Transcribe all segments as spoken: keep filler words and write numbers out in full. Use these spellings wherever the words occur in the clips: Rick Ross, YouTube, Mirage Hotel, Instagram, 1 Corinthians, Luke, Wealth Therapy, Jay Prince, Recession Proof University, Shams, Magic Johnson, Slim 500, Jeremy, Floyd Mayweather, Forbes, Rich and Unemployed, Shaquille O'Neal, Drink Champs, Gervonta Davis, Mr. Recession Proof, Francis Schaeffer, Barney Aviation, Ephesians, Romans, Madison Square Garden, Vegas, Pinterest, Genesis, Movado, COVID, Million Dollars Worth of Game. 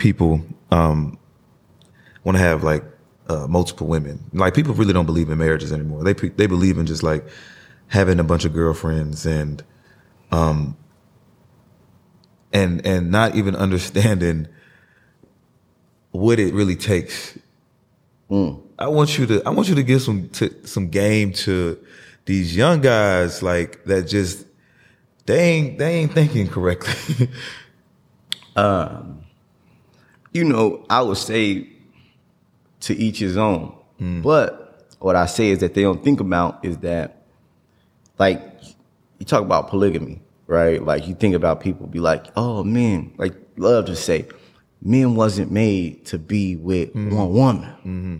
people um, want to have like uh, multiple women. Like people really don't believe in marriages anymore. They they believe in just like having a bunch of girlfriends and um and and not even understanding what it really takes. Mm. I want you to I want you to give some to, some game to these young guys like that just they ain't they ain't thinking correctly. um, you know, I would say to each his own. Mm. But what I say is that they don't think about is that like you talk about polygamy, right? Like you think about people be like, oh man, like love to say, men wasn't made to be with mm-hmm. one woman. Mm-hmm.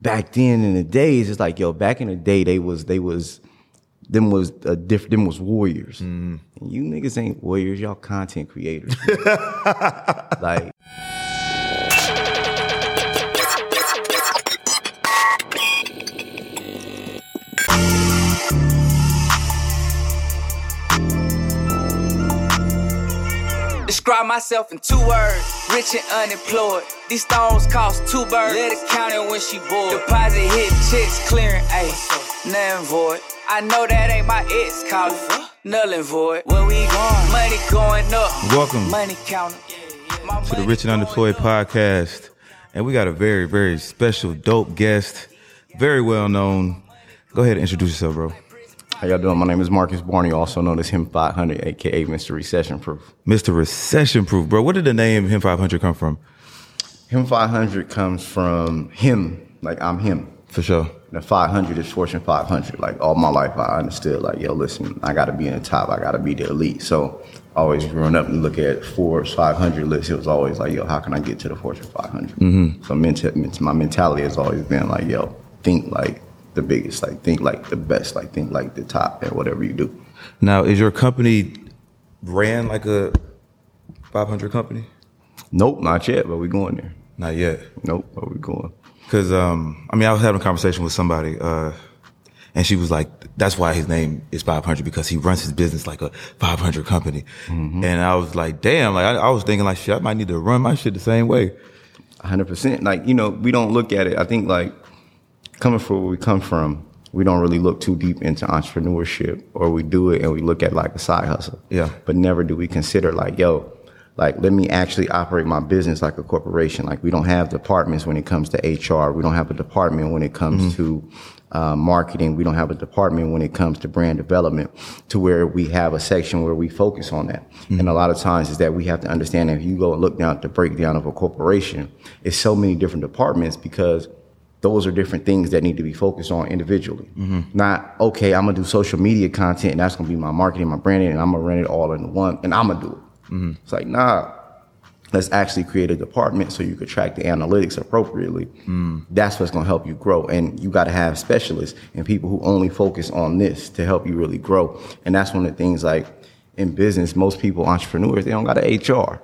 Back then in the days, it's like, yo, back in the day, they was, they was, them was a diff, them was warriors. Mm. And you niggas ain't warriors, y'all content creators. Like. Describe myself in two words, rich and unemployed. These stones cost two birds. Let it count it when she bored. Deposit hit, checks clearing, ayy, nothing void. I know that ain't my ex calling, null and void. Where we going? Money going up. Welcome money counting to the Rich and Unemployed podcast. And we got a very, very special, dope guest. Very well known. Go ahead and introduce yourself, bro. How y'all doing? My name is Marcus Barney, also known as Him five hundred, a k a. Mister Recession Proof. Mister Recession Proof. Bro, where did the name Him five hundred come from? Him five hundred comes from him, like I'm him. For sure. And the five hundred is Fortune five hundred. Like all my life I understood, like, yo, listen, I got to be in the top. I got to be the elite. So always growing up and look at Forbes five hundred list, it was always like, yo, how can I get to the Fortune five hundred? Mm-hmm. So menta- my mentality has always been like, yo, think like the biggest, like think like the best, like think like the top at whatever you do. Now, is your company ran like a five hundred company? Nope, not yet, but we're going there. Not yet? Nope, but we're going. Because, um, I mean, I was having a conversation with somebody, uh, and she was like, that's why his name is five hundred, because he runs his business like a five hundred company. Mm-hmm. And I was like, damn, like I, I was thinking like, shit, I might need to run my shit the same way. one hundred percent. Like, you know, we don't look at it. I think like, coming from where we come from, we don't really look too deep into entrepreneurship, or we do it and we look at like a side hustle. Yeah. But never do we consider like, yo, like let me actually operate my business like a corporation. Like we don't have departments when it comes to H R. We don't have a department when it comes mm-hmm. to uh, marketing. We don't have a department when it comes to brand development, to where we have a section where we focus on that. Mm-hmm. And a lot of times is that we have to understand that if you go and look down at the breakdown of a corporation, it's so many different departments, because those are different things that need to be focused on individually. Mm-hmm. Not, okay, I'm going to do social media content and that's going to be my marketing, my branding, and I'm going to run it all into one and I'm going to do it. Mm-hmm. It's like, nah, let's actually create a department so you could track the analytics appropriately. Mm. That's what's going to help you grow. And you got to have specialists and people who only focus on this to help you really grow. And that's one of the things, like in business, most people, entrepreneurs, they don't got an H R.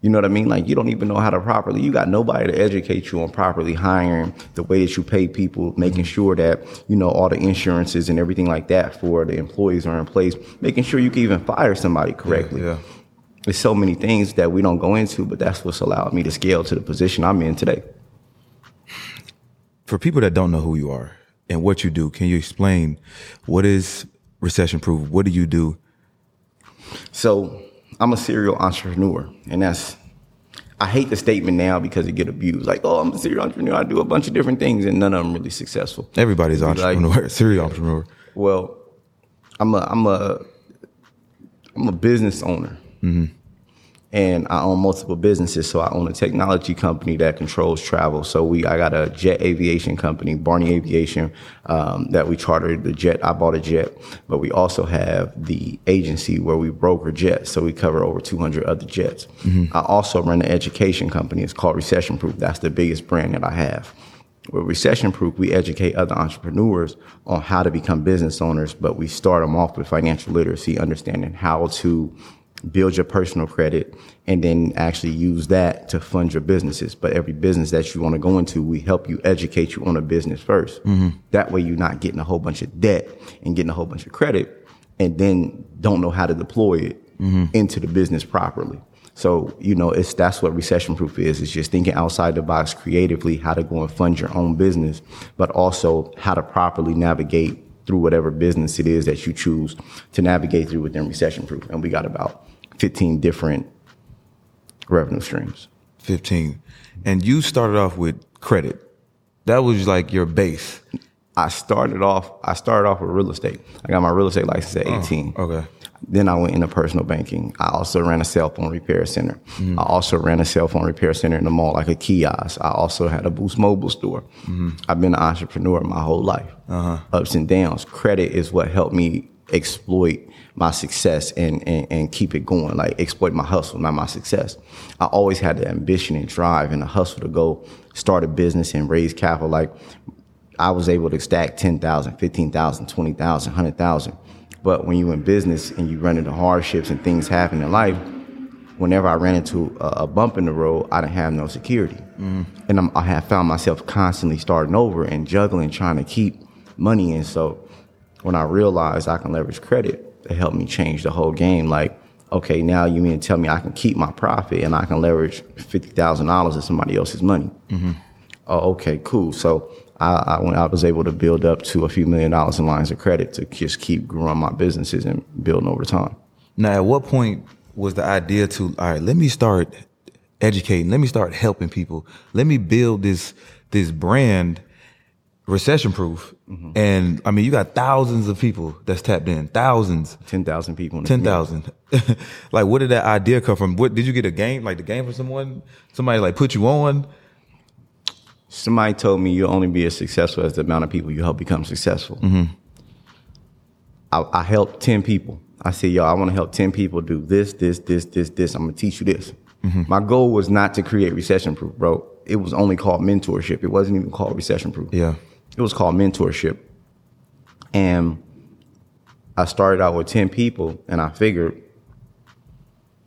You know what I mean? Like, you don't even know how to properly, you got nobody to educate you on properly hiring, the way that you pay people, making sure that, you know, all the insurances and everything like that for the employees are in place, making sure you can even fire somebody correctly. Yeah, yeah. There's so many things that we don't go into, but that's what's allowed me to scale to the position I'm in today. For people that don't know who you are and what you do, can you explain what is Recession Proof? What do you do? So, I'm a serial entrepreneur, and that's, I hate the statement now because it get abused. Like, oh, I'm a serial entrepreneur. I do a bunch of different things, and none of them really successful. Everybody's an entrepreneur, like, serial entrepreneur. Well, I'm a, I'm a, I'm a business owner, mm-hmm. and I own multiple businesses. So I own a technology company that controls travel. So we, I got a jet aviation company, Barney Aviation, um, that we chartered the jet. I bought a jet, but we also have the agency where we broker jets. So we cover over two hundred other jets. Mm-hmm. I also run an education company. It's called Recession Proof. That's the biggest brand that I have. With Recession Proof, we educate other entrepreneurs on how to become business owners, but we start them off with financial literacy, understanding how to build your personal credit, and then actually use that to fund your businesses. But every business that you want to go into, we help you educate you on a business first. Mm-hmm. That way you're not getting a whole bunch of debt and getting a whole bunch of credit and then don't know how to deploy it mm-hmm. into the business properly. So, you know, it's that's what recession proof is. It's just thinking outside the box creatively, how to go and fund your own business, but also how to properly navigate through whatever business it is that you choose to navigate through within recession proof. And we got about fifteen different revenue streams. fifteen. And you started off with credit. That was like your base. I started off, I started off with real estate. I got my real estate license at eighteen. Oh, okay. Then I went into personal banking. I also ran a cell phone repair center. Mm-hmm. I also ran a cell phone repair center in the mall, like a kiosk. I also had a Boost Mobile store. Mm-hmm. I've been an entrepreneur my whole life. Uh-huh. Ups and downs. Credit is what helped me exploit my success and, and, and keep it going, like exploit my hustle, not my success. I always had the ambition and drive and the hustle to go start a business and raise capital. Like I was able to stack ten thousand, fifteen thousand, twenty thousand, one hundred thousand. But when you in business and you run into hardships and things happen in life, whenever I ran into a, a bump in the road, I didn't have no security. Mm. And I'm, I have found myself constantly starting over and juggling, trying to keep money in. So when I realized I can leverage credit, it helped me change the whole game. Like, okay, now you mean to tell me I can keep my profit and I can leverage fifty thousand dollars of somebody else's money? Mm-hmm. Oh, okay, cool. So I, I, when I was able to build up to a few million dollars in lines of credit to just keep growing my businesses and building over time. Now, at what point was the idea to, all right, let me start educating, let me start helping people, let me build this this brand recession proof? Mm-hmm. And I mean, you got thousands of people that's tapped in, thousands, ten thousand people, ten thousand. Like, where did that idea come from? What did you get a game, like the game from someone? Somebody like put you on? Somebody told me you'll only be as successful as the amount of people you help become successful. Mm-hmm. I, I helped ten people. I said, yo, I want to help ten people do this, this, this, this, this. I'm going to teach you this. Mm-hmm. My goal was not to create recession proof, bro. It was only called mentorship. It wasn't even called recession proof. Yeah. It was called mentorship. And I started out with ten people, and I figured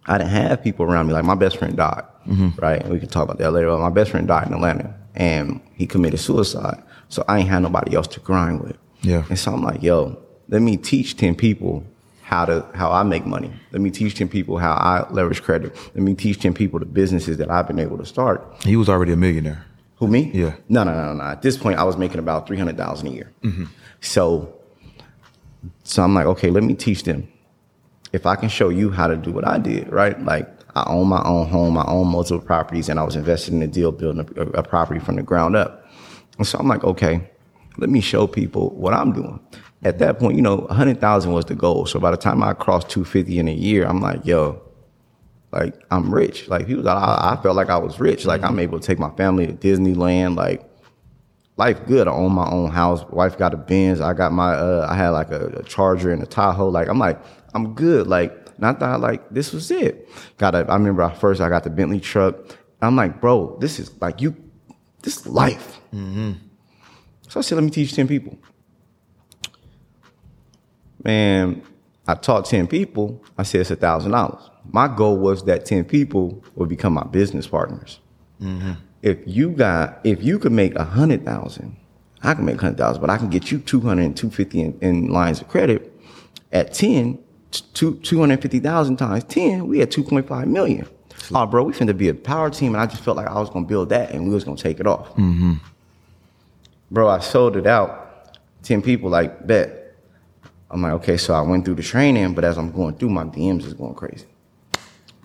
I didn't have people around me. Like, my best friend died, mm-hmm. right? And we can talk about that later on. My best friend died in Atlanta. And he committed suicide. So I ain't had nobody else to grind with. Yeah. And so I'm like, yo, let me teach ten people how to how I make money. Let me teach ten people how I leverage credit. Let me teach ten people the businesses that I've been able to start. He was already a millionaire. Who, me? Yeah. No, no, no, no. At this point, I was making about three hundred thousand dollars a year. Mm-hmm. So, so I'm like, okay, let me teach them. If I can show you how to do what I did, right? Like, I own my own home. I own multiple properties, and I was invested in a deal building a, a property from the ground up. And so I'm like, okay, let me show people what I'm doing. At that point, you know, one hundred thousand was the goal. So by the time I crossed two hundred fifty in a year, I'm like, yo, like, I'm rich. Like, people thought I, I felt like I was rich. Like, I'm able to take my family to Disneyland. Like, life good. I own my own house. Wife got a Benz. I got my. Uh, I had like a, a Charger and a Tahoe. Like, I'm like, I'm good. Like. And I thought, like, this was it. Got a, I remember I first I got the Bentley truck. I'm like, bro, this is like you, this is life. Mm-hmm. So I said, let me teach ten people. Man, I taught ten people. I said, it's one thousand dollars. My goal was that ten people would become my business partners. Mm-hmm. If you got, if you could make one hundred thousand dollars, I can make one hundred thousand dollars, but I can get you two hundred and two hundred fifty in, in lines of credit at ten. Two two hundred fifty thousand times ten, we had two point five million. Oh, bro, we finna be a power team, and I just felt like I was gonna build that, and we was gonna take it off. Mm-hmm. Bro, I sold it out. Ten people, like, bet. I'm like, okay, so I went through the training, but as I'm going through, my D Ms is going crazy.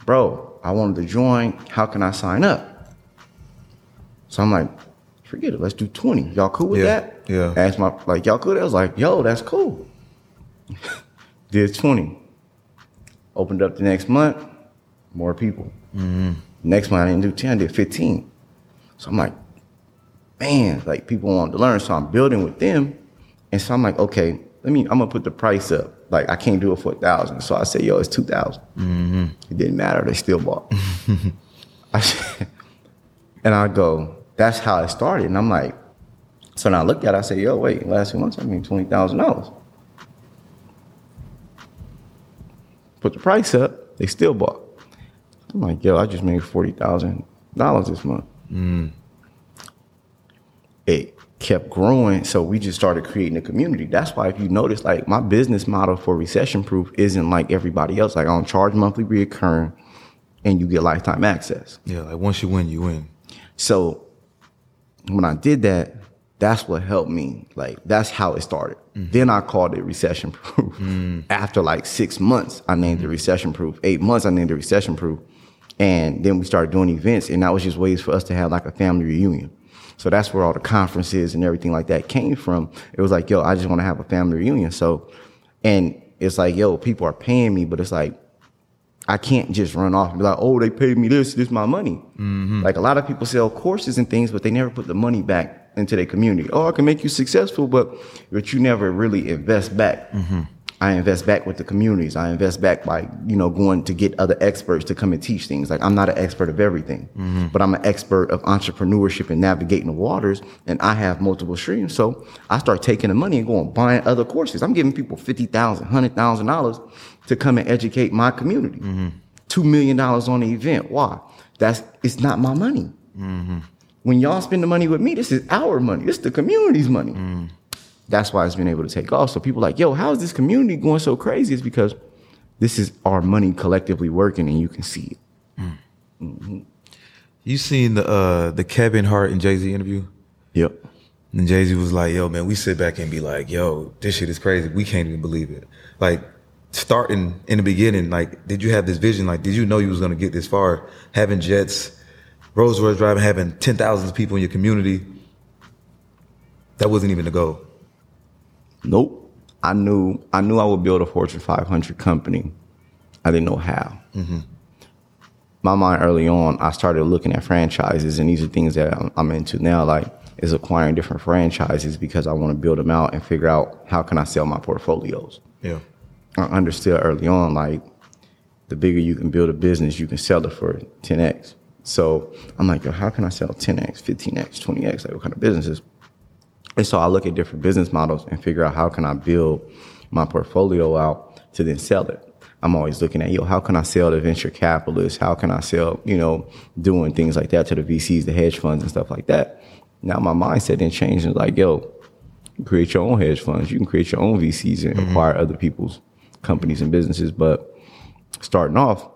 Bro, I wanted to join. How can I sign up? So I'm like, forget it. Let's do twenty. Y'all cool with yeah, that? Yeah. Asked my like, y'all cool? I was like, yo, that's cool. Did twenty. Opened up the next month, more people. Mm-hmm. Next month, I didn't do ten, I did fifteen. So I'm like, man, like people want to learn, so I'm building with them. And so I'm like, okay, let me, I'm gonna put the price up. Like, I can't do it for one thousand. So I said, yo, it's two thousand. Mm-hmm. It didn't matter, they still bought. I said, and I go, that's how it started. And I'm like, so now I looked at it, I said, yo, wait, last few months, I made twenty thousand dollars. Put the price up, they still bought. I'm like, yo, I just made forty thousand dollars this month. Mm. It kept growing, so we just started creating a community. That's why, if you notice, like, my business model for recession proof isn't like everybody else. Like, I don't charge monthly reoccurring. and you get lifetime access. Yeah, like once you win, you win. So when I did that, that's what helped me. Like, that's how it started. Mm-hmm. Then I called it Recession Proof. Mm-hmm. After like six months, I named mm-hmm. it Recession Proof. Eight months, I named it Recession Proof. And then we started doing events, and that was just ways for us to have like a family reunion. So that's where all the conferences and everything like that came from. It was like, yo, I just want to have a family reunion. So, and it's like, yo, people are paying me, but it's like, I can't just run off and be like, oh, they paid me this, this is my money. Mm-hmm. Like, a lot of people sell courses and things, but they never put the money back into their community. Oh, I can make you successful, but, but you never really invest back. Mm-hmm. I invest back with the communities. I invest back by, you know, going to get other experts to come and teach things. Like, I'm not an expert of everything, mm-hmm. but I'm an expert of entrepreneurship and navigating the waters. And I have multiple streams. So I start taking the money and going buying other courses. I'm giving people fifty thousand dollars, one hundred thousand dollars to come and educate my community. Mm-hmm. two million dollars on the event. Why? That's, it's not my money. Mm-hmm. When y'all spend the money with me, this is our money. This is the community's money. Mm. That's why it's been able to take off. So people are like, yo, how is this community going so crazy? It's because this is our money collectively working, and you can see it. Mm. Mm-hmm. You seen the uh, the Kevin Hart and Jay-Z interview? Yep. And Jay-Z was like, yo, man, we sit back and be like, yo, this shit is crazy. We can't even believe it. Like, starting in the beginning, like, did you have this vision? Like, did you know you was going to get this far? Having jets, Rolls Royce driving, having ten thousand people in your community. That wasn't even the goal. Nope. I knew I knew I would build a Fortune five hundred company. I didn't know how. Mm-hmm. My mind early on, I started looking at franchises, and these are things that I'm, I'm into now, like is acquiring different franchises because I want to build them out and figure out how can I sell my portfolios. Yeah, I understood early on, like the bigger you can build a business, you can sell it for ten X. So I'm like, yo, how can I sell ten X, fifteen X, twenty X? Like, what kind of businesses? And so I look at different business models and figure out how can I build my portfolio out to then sell it. I'm always looking at, yo, how can I sell to venture capitalists? How can I sell, you know, doing things like that to the V Cs, the hedge funds and stuff like that. Now my mindset then changed and like, yo, you create your own hedge funds. You can create your own V Cs and mm-hmm. acquire other people's companies and businesses. But starting off,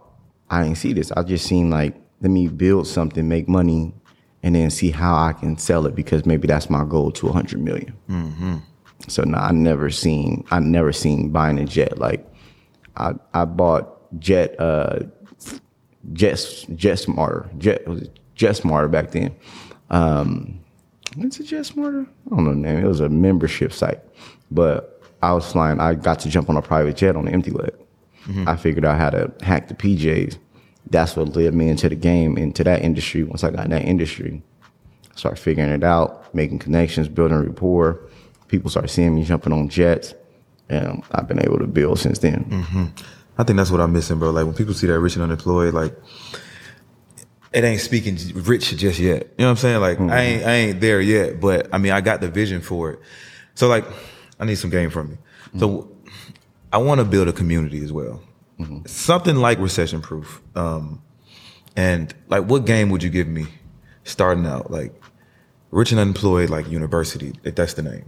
I didn't see this. I just seen like, let me build something, make money, and then see how I can sell it because maybe that's my goal to one hundred million. Mm-hmm. So no, I never seen I never seen buying a jet. Like I I bought jet uh jet jet smarter jet was it jet smarter back then. Um, what's a jet smarter? I don't know the name. It was a membership site, but I was flying. I got to jump on a private jet on an empty leg. Mm-hmm. I figured out how to hack the P Js. That's what led me into the game, into that industry. Once I got in that industry, I started figuring it out, making connections, building rapport. People started seeing me jumping on jets, and I've been able to build since then. Mm-hmm. I think that's what I'm missing, bro. Like, when people see that Rich and Unemployed, like, it ain't speaking rich just yet. You know what I'm saying? Like, mm-hmm. I ain't I ain't there yet, but, I mean, I got the vision for it. So, like, I need some game from you. Mm-hmm. So I want to build a community as well. Mm-hmm. Something like Recession Proof. Um, and like, what game would you give me starting out? Like Rich and Unemployed, like University, if that's the name.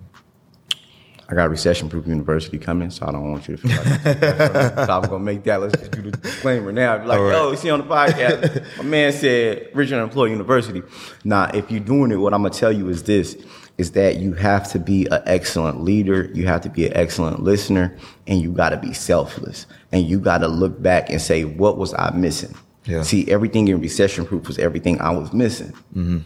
I got Recession Proof University coming, so I don't want you to feel like that. So I'm going to make that. Let's just do the disclaimer now. Be like, right. Oh, you see on the podcast, my man said Rich and Unemployed University. Nah, if you're doing it, what I'm going to tell you is this. Is that you have to be an excellent leader, you have to be an excellent listener, and you gotta be selfless. And you gotta look back and say, what was I missing? Yeah. See, everything in Recession Proof was everything I was missing. Mm-hmm.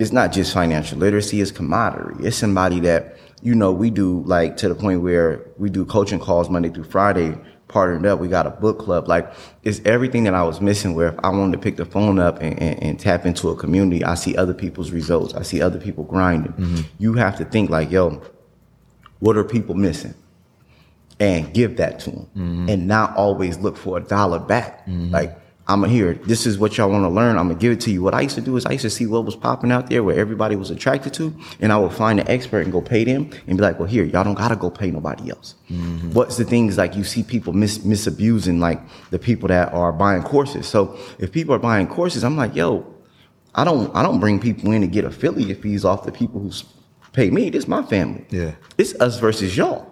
It's not just financial literacy, it's camaraderie. It's somebody that, you know, we do like to the point where we do coaching calls Monday through Friday, partnered up, we got a book club. Like, it's everything that I was missing where if I wanted to pick the phone up and, and, and tap into a community, I see other people's results. I see other people grinding. Mm-hmm. You have to think like, yo, what are people missing? And give that to them. Mm-hmm. And not always look for a dollar back. Mm-hmm. Like, I'm here. This is what y'all want to learn. I'm going to give it to you. What I used to do is I used to see what was popping out there where everybody was attracted to, and I would find an expert and go pay them and be like, well, here, y'all don't got to go pay nobody else. Mm-hmm. What's the things like you see people mis- misabusing, like the people that are buying courses. So if people are buying courses, I'm like, yo, I don't I don't bring people in to get affiliate fees off the people who pay me. This is my family. Yeah, it's us versus y'all.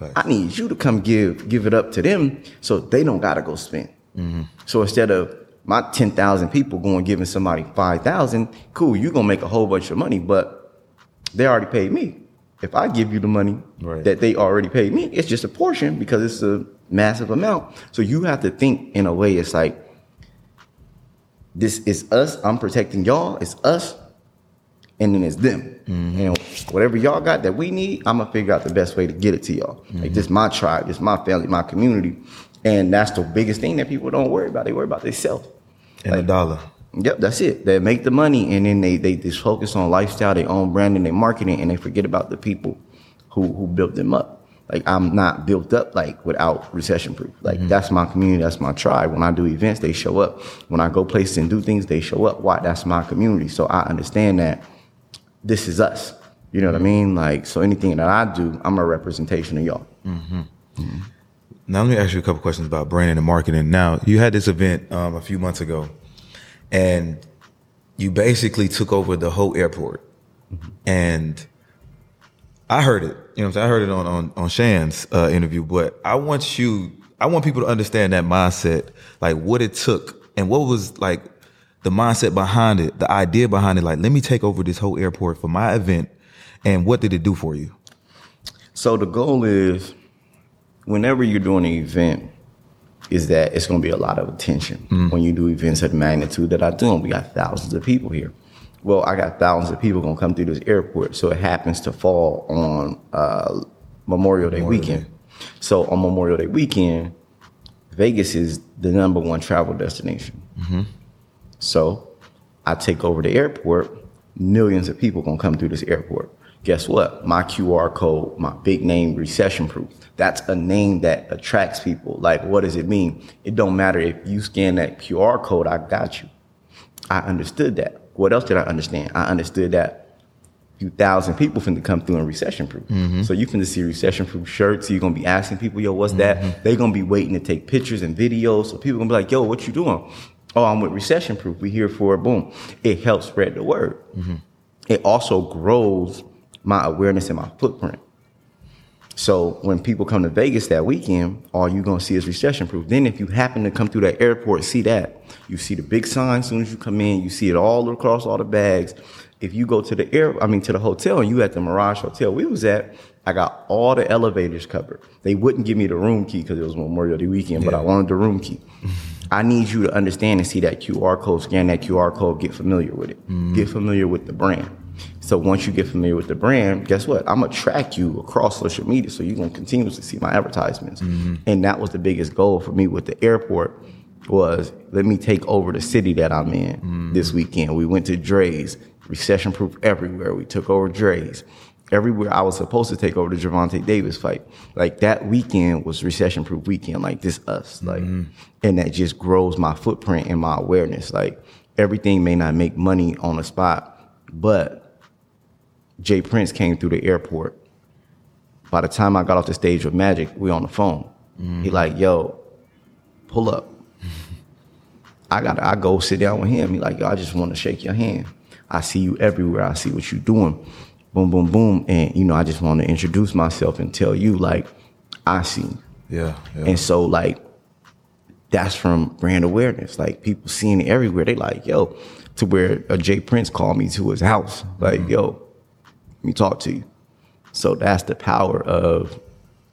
Nice. I need you to come give give it up to them so they don't got to go spend. Mm-hmm. So instead of my ten thousand people going giving somebody five thousand, cool, you're going to make a whole bunch of money, but they already paid me. If I give you the money right. that they already paid me, it's just a portion because it's a massive amount. So you have to think in a way, it's like, this is us, I'm protecting y'all, it's us, and then it's them. Mm-hmm. And whatever y'all got that we need, I'm going to figure out the best way to get it to y'all. Mm-hmm. Like, this is my tribe, this is my family, my community. And that's the biggest thing that people don't worry about. They worry about themselves. And like, a dollar. Yep, that's it. They make the money, and then they, they just focus on lifestyle, their own branding, their marketing, and they forget about the people who, who built them up. Like, I'm not built up, like, without Recession Proof. Like, mm-hmm. that's my community. That's my tribe. When I do events, they show up. When I go places and do things, they show up. Why? That's my community. So I understand that this is us. You know mm-hmm. what I mean? Like, so anything that I do, I'm a representation of y'all. Mm-hmm. Mm-hmm. Now, let me ask you a couple questions about branding and marketing. Now, you had this event um, a few months ago, and you basically took over the whole airport. Mm-hmm. And I heard it. You know what I'm saying? I heard it on, on, on Shams' uh, interview, but I want you, I want people to understand that mindset, like what it took and what was like the mindset behind it, the idea behind it. Like, let me take over this whole airport for my event. And what did it do for you? So the goal is, whenever you're doing an event, is that it's going to be a lot of attention. Mm-hmm. When you do events at the magnitude that I do, and we got thousands of people here. Well, I got thousands of people going to come through this airport, so it happens to fall on uh, Memorial Day Memorial weekend. Day. So on Memorial Day weekend, Vegas is the number one travel destination. Mm-hmm. So I take over the airport, millions of people going to come through this airport. Guess what? My Q R code, my big name, Recession Proof. That's a name that attracts people. Like, what does it mean? It don't matter if you scan that Q R code, I got you. I understood that. What else did I understand? I understood that a few thousand people finna come through and Recession Proof. Mm-hmm. So you finna see Recession Proof shirts. You're gonna be asking people, yo, what's mm-hmm. that? They're gonna be waiting to take pictures and videos. So people gonna be like, yo, what you doing? Oh, I'm with Recession Proof. We here for it. Boom. It helps spread the word. Mm-hmm. It also grows my awareness and my footprint. So when people come to Vegas that weekend, all you're going to see is Recession Proof. Then if you happen to come through that airport, see that. You see the big sign as soon as you come in. You see it all across all the bags. If you go to the air, I mean, to the hotel and you at the Mirage Hotel we was at, I got all the elevators covered. They wouldn't give me the room key because it was Memorial Day weekend, yeah. but I wanted the room key. I need you to understand and see that Q R code, scan that Q R code, get familiar with it. Mm-hmm. Get familiar with the brand. So once you get familiar with the brand, guess what? I'm going to track you across social media, so you're going to continuously see my advertisements. Mm-hmm. And that was the biggest goal for me with the airport was, let me take over the city that I'm in mm-hmm. this weekend. We went to Dre's, Recession Proof everywhere. We took over Dre's. Everywhere I was supposed to take over the Gervonta Davis fight. Like, that weekend was Recession Proof weekend. Like, this us. Like, mm-hmm. And that just grows my footprint and my awareness. Like, everything may not make money on the spot, but Jay Prince came through the airport. By the time I got off the stage with Magic, we on the phone. Mm-hmm. He like, yo, pull up. I got I go sit down with him. He like, yo, I just want to shake your hand. I see you everywhere. I see what you doing. Boom, boom, boom. And, you know, I just want to introduce myself and tell you, like, I see you. Yeah, yeah. And so, like, that's from brand awareness. Like, people seeing it everywhere. They like, yo, to where a Jay Prince called me to his house. Like, mm-hmm. yo. Let me talk to you. So that's the power of,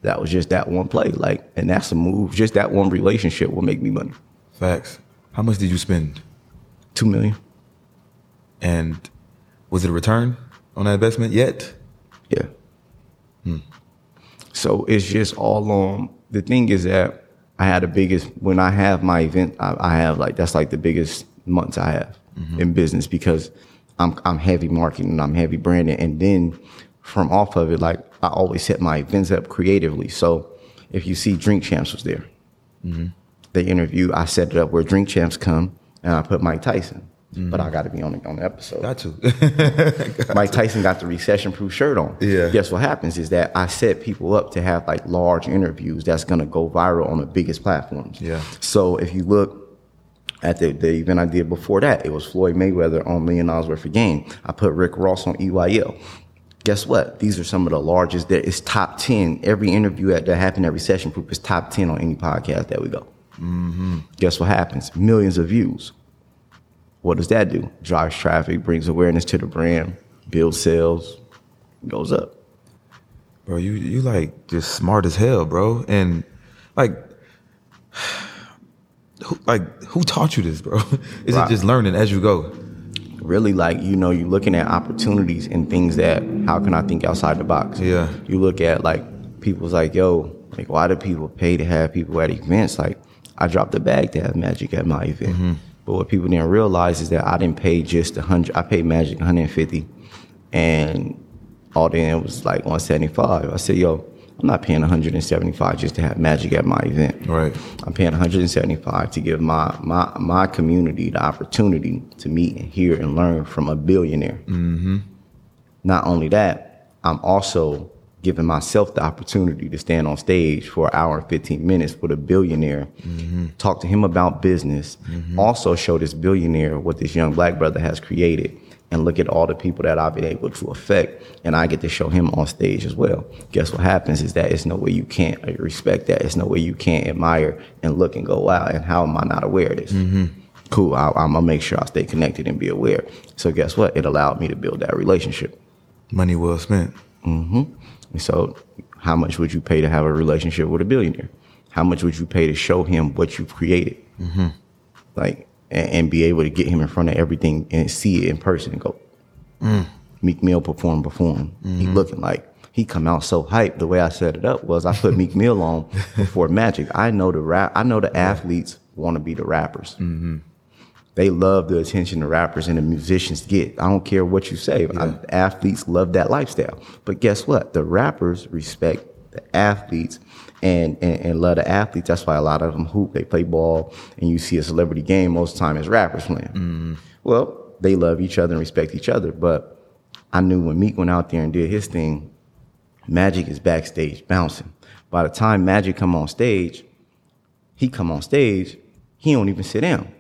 that was just that one play. Like, and that's a move. Just that one relationship will make me money. Facts. How much did you spend? Two million. And was it a return on that investment yet? Yeah. Hmm. So it's just all on, the thing is that I had the biggest, when I have my event, I, I have like, that's like the biggest months I have mm-hmm. in business because I'm I'm heavy marketing and I'm heavy branding. And then from off of it, like I always set my events up creatively. So if you see Drink Champs was there, mm-hmm. they interview, I set it up where Drink Champs come and I put Mike Tyson, mm-hmm. but I got to be on the, on the episode. Got to. got Mike Tyson got the Recession Proof shirt on. Yeah. Guess what happens is that I set people up to have like large interviews that's going to go viral on the biggest platforms. Yeah. So if you look, At the, the event I did before that, it was Floyd Mayweather on Million Dollars Worth of Game. I put Rick Ross on E Y L. Guess what? These are some of the largest. There, it's top ten. Every interview that, that happened at Recession Proof is top ten on any podcast that we go. Mm-hmm. Guess what happens? Millions of views. What does that do? Drives traffic, brings awareness to the brand, builds sales, goes up. Bro, you you like just smart as hell, bro. And like, who, like who taught you this, bro? Is right. It just learning as you go? Really, like, you know, you're looking at opportunities and things that, how can I think outside the box? Yeah. You look at, like, people's like, yo, like, why do people pay to have people at events? Like, I dropped the bag to have Magic at my event. Mm-hmm. But what people didn't realize is that I didn't pay just one hundred. I paid Magic one hundred fifty, and all then it was like one seventy-five. I said, yo, I'm not paying one hundred seventy-five just to have Magic at my event. Right. I'm paying one hundred seventy-five to give my my my community the opportunity to meet and hear and learn from a billionaire. Mm-hmm. Not only that, I'm also giving myself the opportunity to stand on stage for an hour and fifteen minutes with a billionaire, mm-hmm. talk to him about business, mm-hmm. also show this billionaire what this young black brother has created, and look at all the people that I've been able to affect, and I get to show him on stage as well. Guess what happens is that it's no way you can't respect that. It's no way you can't admire and look and go, wow, and how am I not aware of this? Mm-hmm. Cool, I, I'm gonna make sure I stay connected and be aware. So guess what? It allowed me to build that relationship. Money well spent. Mm-hmm. So how much would you pay to have a relationship with a billionaire? How much would you pay to show him what you've created? Mm-hmm. Like, and, and be able to get him in front of everything and see it in person and go, mm. Meek Mill perform, perform. Mm-hmm. He looking like, he come out so hyped. The way I set it up was I put Meek Mill on before Magic. I know the rap. I know the athletes want to be the rappers. Mm-hmm. They love the attention the rappers and the musicians get. I don't care what you say. Yeah. I, athletes love that lifestyle. But guess what? The rappers respect the athletes and, and, and love the athletes. That's why a lot of them hoop. They play ball, and you see a celebrity game most of the time is rappers playing. Mm. Well, they love each other and respect each other. But I knew when Meek went out there and did his thing, Magic is backstage bouncing. By the time Magic come on stage, he come on stage, he don't even sit down.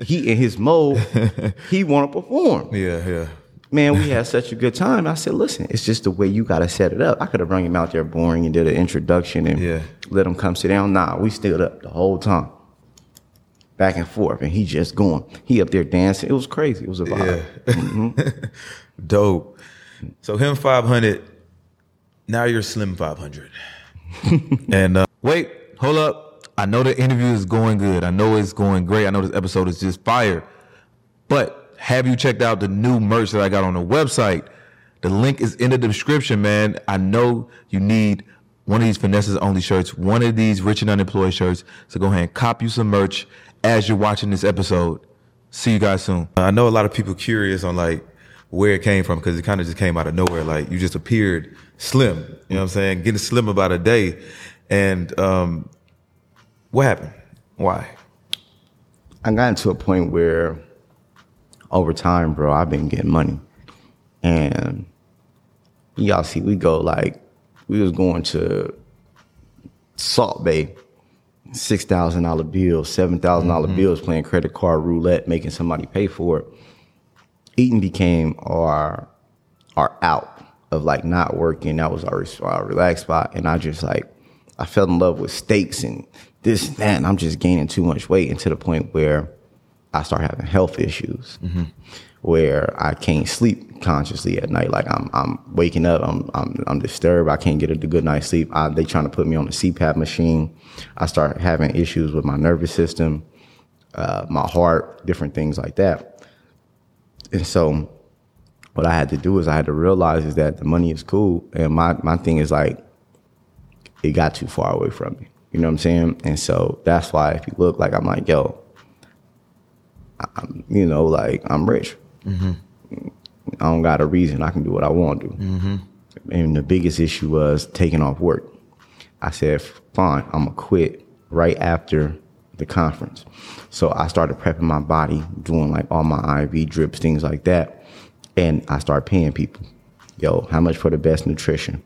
He in his mode, he want to perform. Yeah, yeah. Man, we had such a good time. I said, listen, it's just the way you got to set it up. I could have run him out there boring and did an introduction and yeah. let him come sit down. Nah, we stood up the whole time, back and forth, and he just going. He up there dancing. It was crazy. It was a vibe. Yeah. Mm-hmm. Dope. So Him five hundred, now you're Slim five hundred. and uh, wait, hold up. I know the interview is going good. I know it's going great. I know this episode is just fire. But have you checked out the new merch that I got on the website? The link is in the description, man. I know you need one of these Finesse's Only shirts, one of these Rich and Unemployed shirts. So go ahead and cop you some merch as you're watching this episode. See you guys soon. I know a lot of people curious on like where it came from because it kind of just came out of nowhere. Like you just appeared slim. You know what I'm saying? Getting slim about a day. And, um, what happened? Why? I got to a point where over time, bro, I've been getting money. And y'all see, we go like, we was going to Salt Bay, six thousand dollars bills, seven thousand dollars mm-hmm. bills, playing credit card roulette, making somebody pay for it. Eating became our, our out of like not working. That was our, our relaxed spot. And I just like, I fell in love with steaks and this and that, and I'm just gaining too much weight, and to the point where I start having health issues, mm-hmm. where I can't sleep consciously at night. Like I'm, I'm waking up, I'm, I'm, I'm disturbed. I can't get a good night's sleep. I, they trying to put me on a C PAP machine. I start having issues with my nervous system, uh, my heart, different things like that. And so, what I had to do is I had to realize is that the money is cool, and my my thing is like it got too far away from me. You know what I'm saying? And so that's why if you look, like, I'm like, yo, I'm, you know, like, I'm rich. Mm-hmm. I don't got a reason. I can do what I want to do. Mm-hmm. And the biggest issue was taking off work. I said, fine, I'm going to quit right after the conference. So I started prepping my body, doing, like, all my I V drips, things like that. And I started paying people. Yo, how much for the best nutrition?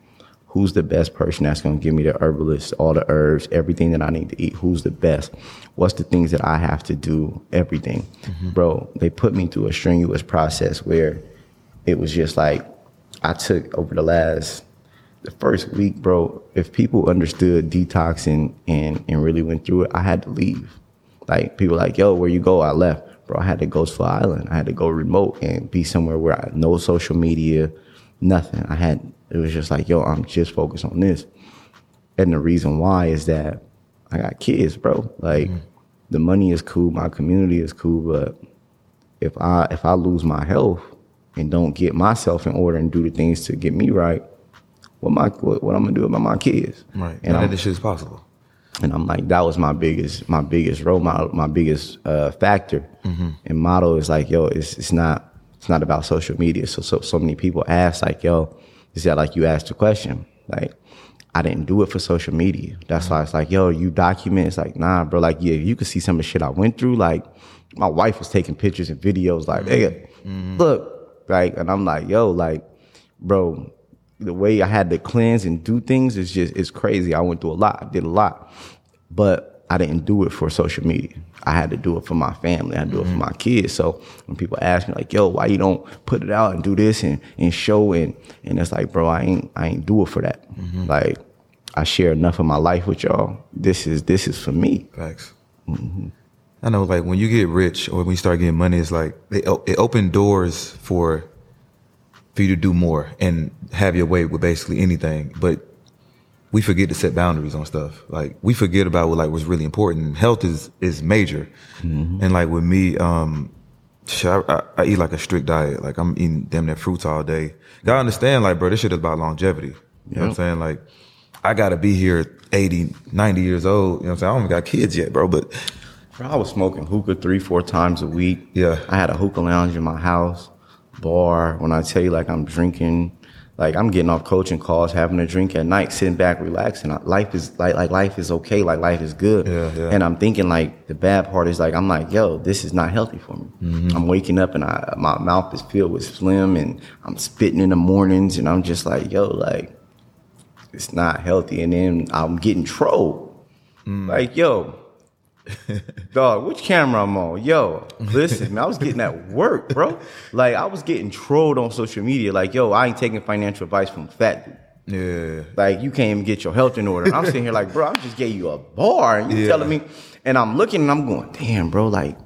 Who's the best person that's going to give me the herbalist, all the herbs, everything that I need to eat? Who's the best? What's the things that I have to do? Everything. Mm-hmm. Bro, they put me through a strenuous process where it was just like I took over the last the first week, bro, if people understood detoxing and, and really went through it, I had to leave. Like, people like, yo, where you go? I left. Bro, I had to go to an island. I had to go remote and be somewhere where I no social media, nothing. I had, it was just like, yo, I'm just focused on this. And the reason why is that I got kids, bro. Like, mm-hmm. the money is cool. My community is cool. But if I, if I lose my health and don't get myself in order and do the things to get me right, What my what, what I'm gonna do about my kids? Right, and that this shit is possible. And I'm like, that was my biggest, my biggest role model, my biggest uh, factor mm-hmm. and motto is like, yo, it's it's not it's not about social media. So so so many people ask like, yo, is that like you asked the question? Like, I didn't do it for social media. That's mm-hmm. why it's like, yo, you document. It's like, nah, bro. Like, yeah, you can see some of the shit I went through. Like, my wife was taking pictures and videos. Like, hey, mm-hmm. look, like, and I'm like, yo, like, bro. The way I had to cleanse and do things is just, it's crazy. I went through a lot. I did a lot. But I didn't do it for social media. I had to do it for my family. I had to do mm-hmm. it for my kids. So when people ask me like, yo, why you don't put it out and do this and, and show and and it's like, bro, I ain't I ain't do it for that. Mm-hmm. Like, I share enough of my life with y'all. This is this is for me. Facts. Mm-hmm. I know, like, when you get rich or when you start getting money, it's like it, it opened doors for for you to do more and have your way with basically anything. But we forget to set boundaries on stuff. Like, we forget about what, like, what's really important. Health is, is major. Mm-hmm. And like with me, um, I, I, I eat like a strict diet. Like, I'm eating damn near fruits all day. Gotta understand, like, bro, this shit is about longevity. You yep. know what I'm saying? Like, I gotta be here eighty, ninety years old. You know what I'm saying? I don't even got kids yet, bro, but. Bro, I was smoking hookah three, four times a week. Yeah. I had a hookah lounge in my house. Bar, when I tell you, like, I'm drinking, like, I'm getting off coaching calls, having a drink at night, sitting back, relaxing. Life is like, like life is okay, like life is good. Yeah, yeah. And I'm thinking, like, the bad part is, like, I'm like, yo, this is not healthy for me. Mm-hmm. I'm waking up and I, my mouth is filled with phlegm, and I'm spitting in the mornings, and I'm just like, yo, like, it's not healthy. And then I'm getting trolled, mm. like, yo. Dog, which camera I'm on? Yo, listen, man, I was getting at work, bro. Like, I was getting trolled on social media. Like, yo, I ain't taking financial advice from fat dude. Yeah. Like, you can't even get your health in order. And I'm sitting here like, bro, I just gave you a bar, and you yeah. telling me. And I'm looking, and I'm going, damn, bro, like,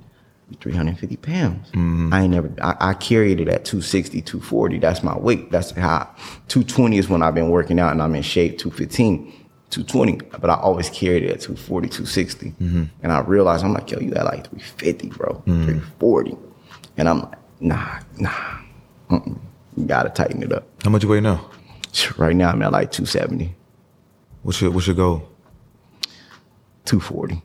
three hundred fifty pounds. Mm-hmm. I ain't never, I, I carried it at two sixty, two forty. That's my weight. That's how, two twenty is when I've been working out, and I'm in shape, two fifteen. two twenty, but I always carried it at two forty, two sixty. Mm-hmm. And I realized, I'm like, yo, you at like three fifty, bro, mm-hmm. three forty. And I'm like, nah, nah, mm-mm. You gotta tighten it up. How much you weigh now? Right now, I'm at like two seventy. What's your, what's your goal? two forty.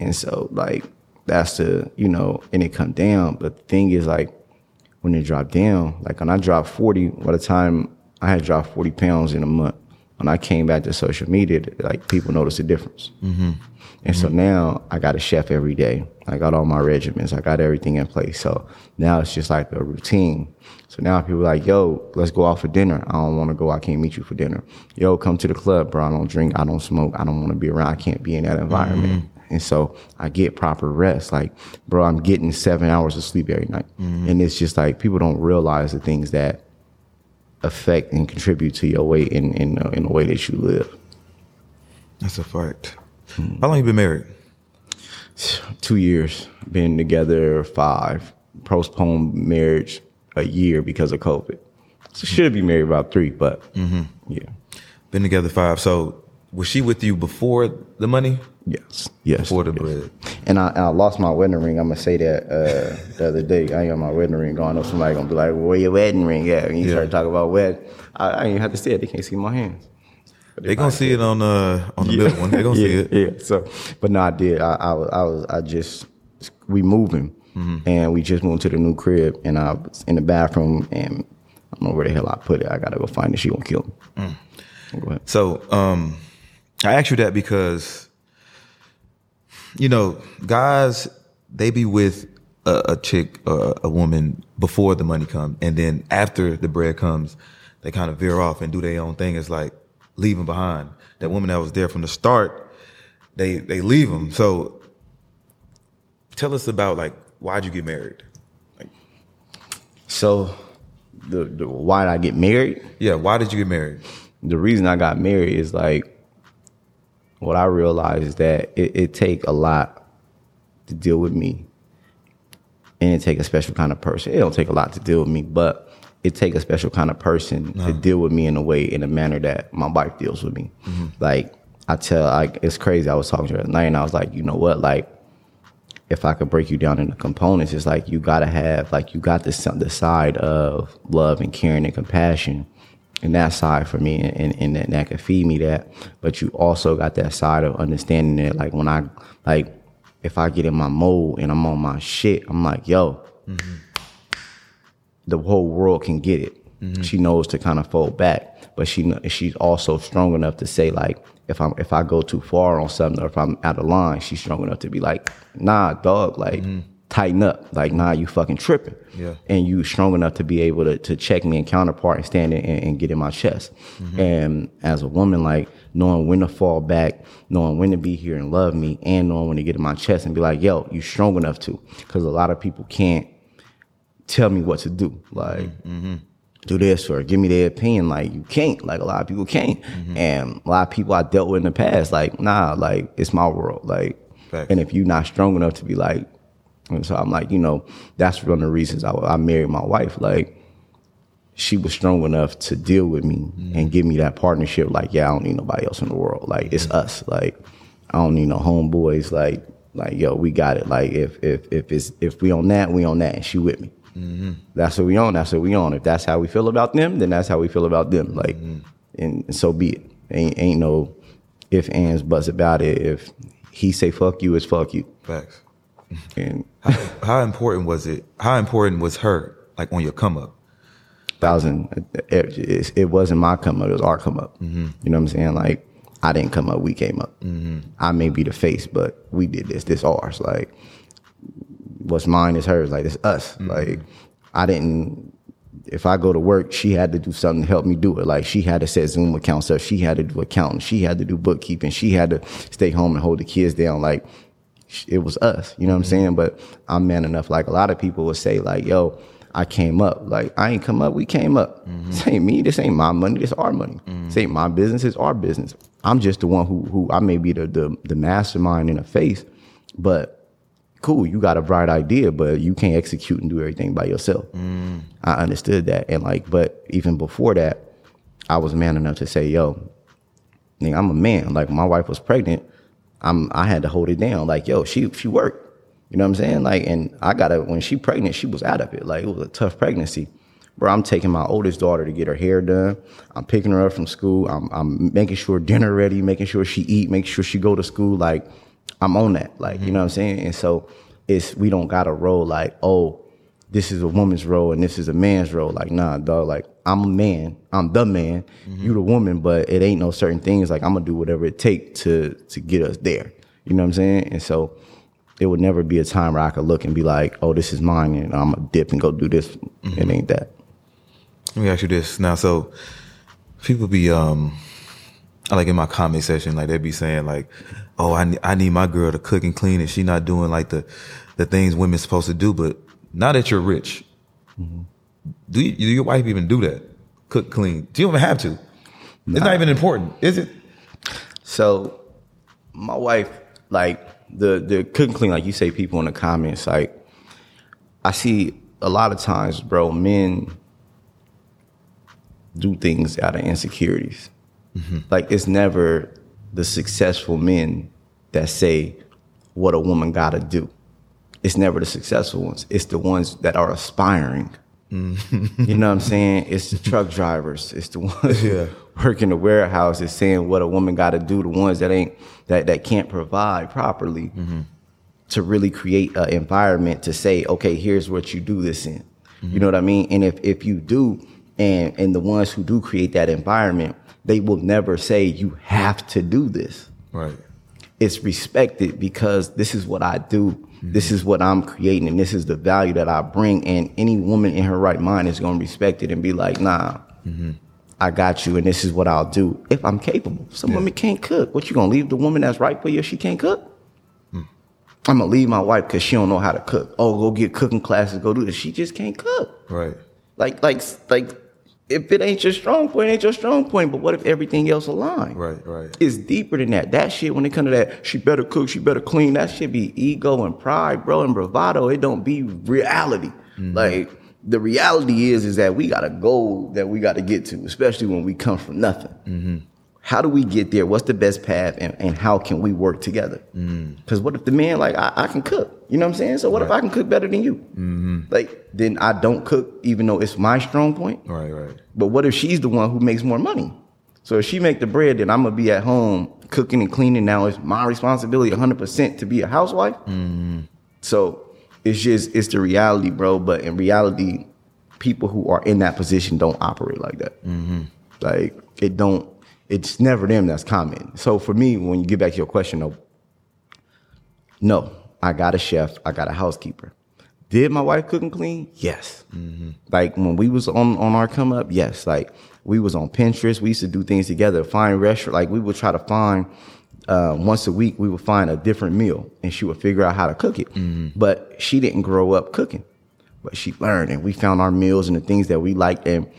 And so, like, that's the, you know, and it come down. But the thing is, like, when it dropped down, like, when I dropped forty, by the time I had dropped forty pounds in a month, when I came back to social media, like, people noticed the difference. Mm-hmm. And mm-hmm. so now I got a chef every day. I got all my regimens. I got everything in place. So now it's just like a routine. So now people are like, yo, let's go out for dinner. I don't want to go. I can't meet you for dinner. Yo, come to the club, bro. I don't drink. I don't smoke. I don't want to be around. I can't be in that environment. Mm-hmm. And so I get proper rest. Like, bro, I'm getting seven hours of sleep every night. Mm-hmm. And it's just like, people don't realize the things that affect and contribute to your weight in in, uh, in the way that you live. That's a fact. Mm. How long you been married? Two years. Been together five. Postponed marriage a year because of COVID. So should be married about three, but mm-hmm. yeah. Been together five. So was she with you before the money? Yes. Yes. Before the yes. bread. And I, and I lost my wedding ring. I'm going to say that uh, the other day. I ain't got my wedding ring going. I know somebody going to be like, well, where your wedding ring at? And you yeah. start talking about wedding. I, I ain't have to say it. They can't see my hands. They're going to see it on, uh, on the yeah. middle one. They're going to yeah, see it. Yeah. So, but no, I did. I, I, was, I was, I just, we moving. Mm-hmm. And we just moved to the new crib. And I was in the bathroom. And I don't know where the hell I put it. I got to go find it. She going to kill me. Mm. Go ahead. So, um, I asked you that because, you know, guys, they be with a, a chick or a woman before the money comes. And then after the bread comes, they kind of veer off and do their own thing. It's like leaving behind. That woman that was there from the start, they they leave them. So tell us about, like, why'd you get married? Like, so the, the why did I get married? Yeah, why did you get married? The reason I got married is like, what I realized is that it, it take a lot to deal with me, and it take a special kind of person. It don't take a lot to deal with me, but it take a special kind of person uh-huh. to deal with me in a way, in a manner that my wife deals with me. Mm-hmm. Like I tell, like it's crazy. I was talking to her at night, and I was like, you know what, like if I could break you down into components, it's like you gotta have, like you got this the side of love and caring and compassion. And that side for me, and, and, and that could feed me that. But you also got that side of understanding that, like, when I, like, if I get in my mode and I'm on my shit, I'm like, yo, mm-hmm. the whole world can get it. Mm-hmm. She knows to kind of fold back, but she she's also strong enough to say, like, if I'm if I go too far on something or if I'm out of line, she's strong enough to be like, nah, dog, like. Mm-hmm. Tighten up, like, nah, you fucking tripping. Yeah. And you strong enough to be able to, to check me and counterpart and stand in and, and get in my chest. Mm-hmm. And as a woman, like, knowing when to fall back, knowing when to be here and love me, and knowing when to get in my chest and be like, yo, you strong enough to. Because a lot of people can't tell me what to do. Like, mm-hmm. do this or give me their opinion. Like, you can't. Like, a lot of people can't. Mm-hmm. And a lot of people I dealt with in the past, like, nah, like, it's my world. Like, facts. And if you're not strong enough to be like, and so I'm like, you know, that's one of the reasons I, I married my wife. Like, she was strong enough to deal with me mm-hmm. and give me that partnership. Like, yeah, I don't need nobody else in the world. Like, it's mm-hmm. us. Like, I don't need no homeboys. Like, like yo, we got it. Like, if if if it's if we on that, we on that, and she with me. Mm-hmm. That's what we on. That's what we on. If that's how we feel about them, then that's how we feel about them. Like, mm-hmm. and, and so be it. Ain't ain't no ifs, ands, buts about it. If he say fuck you, it's fuck you. Facts. And how, how important was it? How important was her, like, on your come up? Thousand. It, it, it wasn't my come up. It was our come up. Mm-hmm. You know what I'm saying? Like, I didn't come up. We came up. Mm-hmm. I may be the face, but we did this. This ours. Like, what's mine is hers. Like, it's us. Mm-hmm. Like, I didn't. If I go to work, she had to do something to help me do it. Like, she had to set Zoom accounts up. She had to do accounting. She had to do bookkeeping. She had to stay home and hold the kids down. Like, it was us, you know what I'm saying? But I'm man enough. Like, a lot of people would say, like, yo, I came up. Like, I ain't come up. We came up. Mm-hmm. This ain't me. This ain't my money. This our money. Mm-hmm. This ain't my business. It's our business. I'm just the one who who I may be the the, the mastermind in a face, but cool, you got a bright idea, but you can't execute and do everything by yourself. Mm-hmm. I understood that. And like, but even before that, I was man enough to say, yo, nigga, I'm a man. Like, my wife was pregnant. I'm, I had to hold it down. Like, yo, she she worked. You know what I'm saying? Like, and I got to, when she pregnant, she was out of it. Like, it was a tough pregnancy. Bro, I'm taking my oldest daughter to get her hair done. I'm picking her up from school. I'm I'm making sure dinner ready, making sure she eat, making sure she go to school. Like, I'm on that. Like, mm-hmm. you know what I'm saying? And so it's, we don't got a role like, oh, this is a woman's role and this is a man's role. Like, nah, dog, like, I'm a man. I'm the man. Mm-hmm. You the woman, but it ain't no certain things. Like, I'm going to do whatever it take to to get us there. You know what I'm saying? And so it would never be a time where I could look and be like, oh, this is mine, and I'm going to dip and go do this. Mm-hmm. It ain't that. Let me ask you this. Now, so people be, um, like, in my comment section, like, they be saying, like, oh, I need, I need my girl to cook and clean, and she not doing, like, the, the things women's supposed to do, but now that you're rich, mm-hmm. do, you, do your wife even do that? Cook, clean? Do you even have to? Nah. It's not even important, is it? So, my wife, like, the the cook and clean, like you say, people in the comments, like, I see a lot of times, bro, men do things out of insecurities. Mm-hmm. Like, it's never the successful men that say what a woman gotta do. It's never the successful ones. It's the ones that are aspiring. Mm. You know what I'm saying? It's the truck drivers. It's the ones yeah. working the warehouse. It's saying what a woman got to do. The ones that ain't that that can't provide properly mm-hmm. to really create an environment to say, okay, here's what you do this in. Mm-hmm. You know what I mean? And if if you do, and and the ones who do create that environment, they will never say you have to do this. Right. It's respected because this is what I do. Mm-hmm. This is what I'm creating, and this is the value that I bring. And any woman in her right mind is going to respect it and be like, nah, mm-hmm. I got you, and this is what I'll do if I'm capable. Some yeah. women can't cook. What, you going to leave the woman that's right for you if she can't cook? Mm. I'm going to leave my wife because she don't know how to cook. Oh, go get cooking classes, go do this. She just can't cook. Right. Like, like, like, if it ain't your strong point, it ain't your strong point. But what if everything else aligned? Right, right. It's deeper than that. That shit, when it comes to that, she better cook, she better clean, that shit be ego and pride, bro, and bravado. It don't be reality. Mm-hmm. Like, the reality is, is that we got a goal that we got to get to, especially when we come from nothing. Mm-hmm. How do we get there? What's the best path? And, and how can we work together? Because mm. what if the man, like, I, I can cook? You know what I'm saying? So what right. if I can cook better than you? Mm-hmm. Like, then I don't cook, even though it's my strong point. Right, right. But what if she's the one who makes more money? So if she make the bread, then I'm going to be at home cooking and cleaning. Now it's my responsibility one hundred percent to be a housewife. Mm-hmm. So it's just, it's the reality, bro. But in reality, people who are in that position don't operate like that. Mm-hmm. Like, it don't. It's never them that's commenting. So for me, when you get back to your question, though, no, I got a chef, I got a housekeeper. Did my wife cook and clean? Yes. Mm-hmm. Like when we was on, on our come up, yes. Like we was on Pinterest, we used to do things together, find restaurant. Like we would try to find, uh, once a week, we would find a different meal and she would figure out how to cook it. Mm-hmm. But she didn't grow up cooking, but she learned and we found our meals and the things that we liked and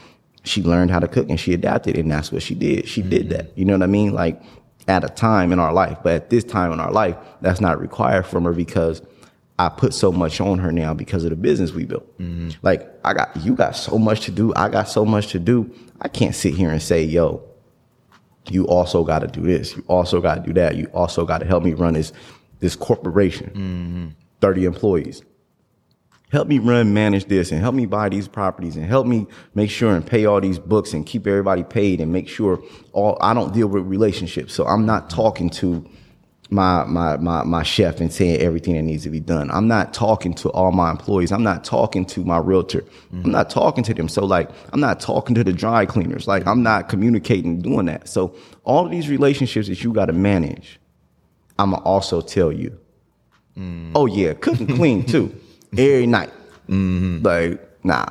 she learned how to cook and she adapted and that's what she did. She mm-hmm. did that. You know what I mean? Like at a time in our life, but at this time in our life, that's not required from her because I put so much on her now because of the business we built. Mm-hmm. Like I got, you got so much to do. I got so much to do. I can't sit here and say, yo, you also got to do this. You also got to do that. You also got to help me run this, this corporation, mm-hmm. thirty employees. Help me run, manage this, and help me buy these properties, and help me make sure and pay all these books and keep everybody paid, and make sure all I don't deal with relationships. So I'm not talking to my my my my chef and saying everything that needs to be done. I'm not talking to all my employees. I'm not talking to my realtor. Mm-hmm. I'm not talking to them. So like I'm not talking to the dry cleaners. Like I'm not communicating doing that. So all of these relationships that you got to manage, I'ma also tell you. Mm. Oh yeah, cook and clean too. Every night. Mm-hmm. Like, nah.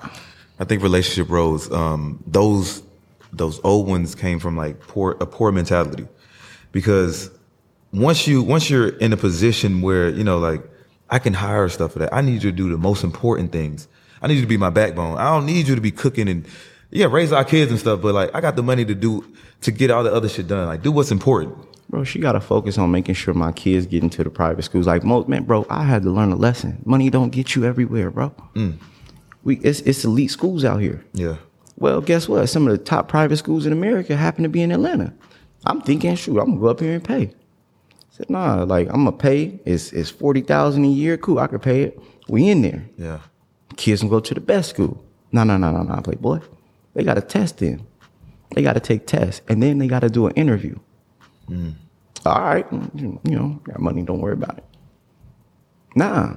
I think relationship roles, um, those those old ones came from like poor a poor mentality. Because once you once you're in a position where, you know, like, I can hire stuff for that. I need you to do the most important things. I need you to be my backbone. I don't need you to be cooking and yeah, raise our kids and stuff, but like I got the money to do to get all the other shit done. Like do what's important. Bro, she got to focus on making sure my kids get into the private schools. Like most, man, bro, I had to learn a lesson. Money don't get you everywhere, bro. Mm. We it's, it's elite schools out here. Yeah. Well, guess what? Some of the top private schools in America happen to be in Atlanta. I'm thinking, shoot, I'm going to go up here and pay. I said, nah, like, I'm going to pay. It's it's forty thousand dollars a year. Cool, I could pay it. We in there. Yeah. Kids can go to the best school. No, no, no, no, no, playboy. They got to test in. They got to take tests. And then they got to do an interview. Mm. All right, you know, got money, don't worry about it. Nah,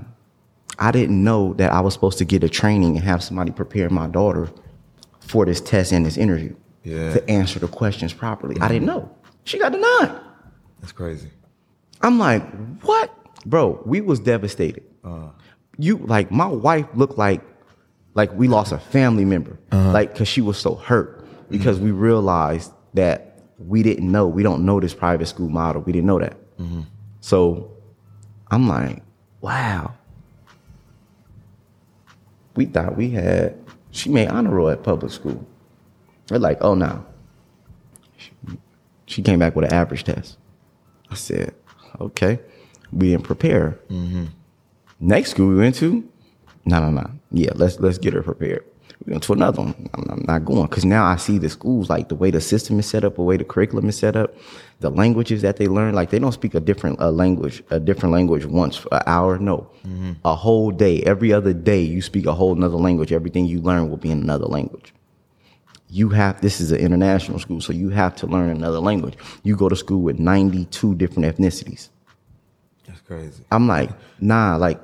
I didn't know that I was supposed to get a training and have somebody prepare my daughter for this test and this interview yeah. to answer the questions properly. Mm. I didn't know. She got denied. That's crazy. I'm like, what? Bro, we was devastated. Uh, you like my wife looked like like we lost a family member, uh-huh. like because she was so hurt because mm-hmm. we realized that we didn't know. We don't know this private school model. We didn't know that. Mm-hmm. So I'm like, wow. We thought we had, she made honor roll at public school. They're like, oh, no. She, she came back with an average test. I said, okay. We didn't prepare. Mm-hmm. Next school we went to, no, no, no. Yeah, let's let's get her prepared. We went to another one. I'm, I'm not going because now I see the schools, like the way the system is set up, the way the curriculum is set up, the languages that they learn. Like they don't speak a different uh, language, a different language once for an hour. No, mm-hmm. a whole day. Every other day you speak a whole nother language. Everything you learn will be in another language. You have, this is an international school, so you have to learn another language. You go to school with ninety-two different ethnicities. That's crazy. I'm like, nah, like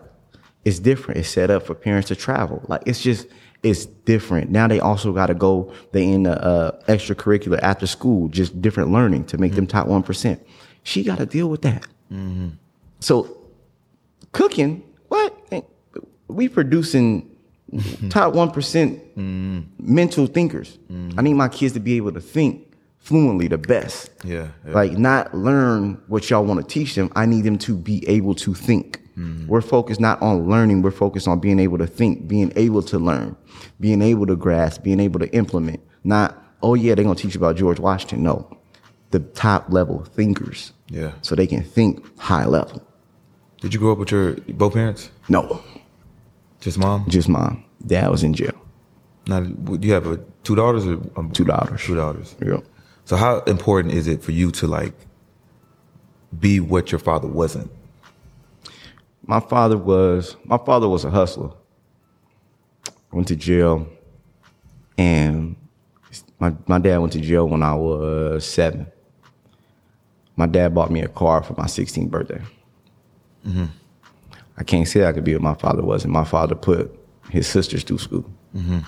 it's different. It's set up for parents to travel. Like it's just... It's different. Now they also got to go, they in the uh, extracurricular after school, just different learning to make mm-hmm. them top one percent. She got to deal with that. Mm-hmm. So cooking, what? We producing top one percent mm-hmm. mental thinkers. Mm-hmm. I need my kids to be able to think fluently the best. Yeah, yeah. Like not learn what y'all want to teach them. I need them to be able to think. Mm-hmm. We're focused not on learning. We're focused on being able to think, being able to learn, being able to grasp, being able to implement. Not, oh, yeah, they're going to teach you about George Washington. No, the top level thinkers. Yeah. So they can think high level. Did you grow up with your both parents? No. Just mom? Just mom. Dad was in jail. Now, do you have a, two daughters? Or, um, two daughters. Two daughters. Yeah. So how important is it for you to, like, be what your father wasn't? My father was, my father was a hustler. Went to jail, and my, my dad went to jail when I was seven. My dad bought me a car for my sixteenth birthday. Mm-hmm. I can't say I could be what my father was, and my father put his sisters through school. Mm-hmm.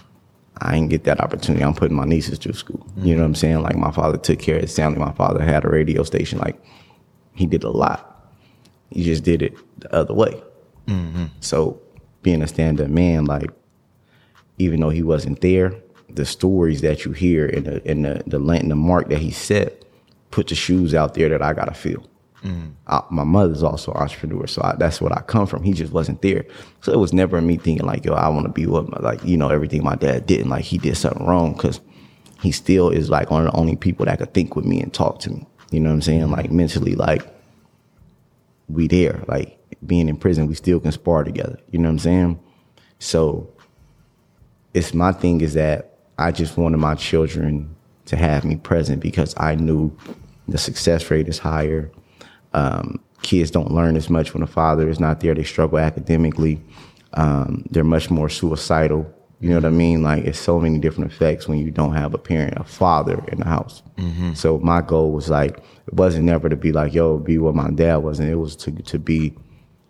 I didn't get that opportunity. I'm putting my nieces through school. Mm-hmm. You know what I'm saying? Like, my father took care of his family. My father had a radio station. Like, he did a lot. He just did it the other way. Mm-hmm. So being a stand-up man, like, even though he wasn't there, the stories that you hear and the and the, the, the mark that he set put the shoes out there that I got to feel. Mm. I, my mother's also an entrepreneur, so I, that's what I come from. He just wasn't there, so it was never me thinking like, yo, I want to be what my, like, you know, everything my dad didn't, like, he did something wrong, because he still is like one of the only people that could think with me and talk to me. You know what I'm saying? Like, mentally, like, we there, like, being in prison, we still can spar together. You know what I'm saying? So it's my thing is that I just wanted my children to have me present, because I knew the success rate is higher. Um, kids don't learn as much when a father is not there. They struggle academically. Um, they're much more suicidal. You know what I mean? Like, it's so many different effects when you don't have a parent, a father in the house. Mm-hmm. So my goal was, like, it wasn't never to be like, yo, be what my dad was. And it was to, to be,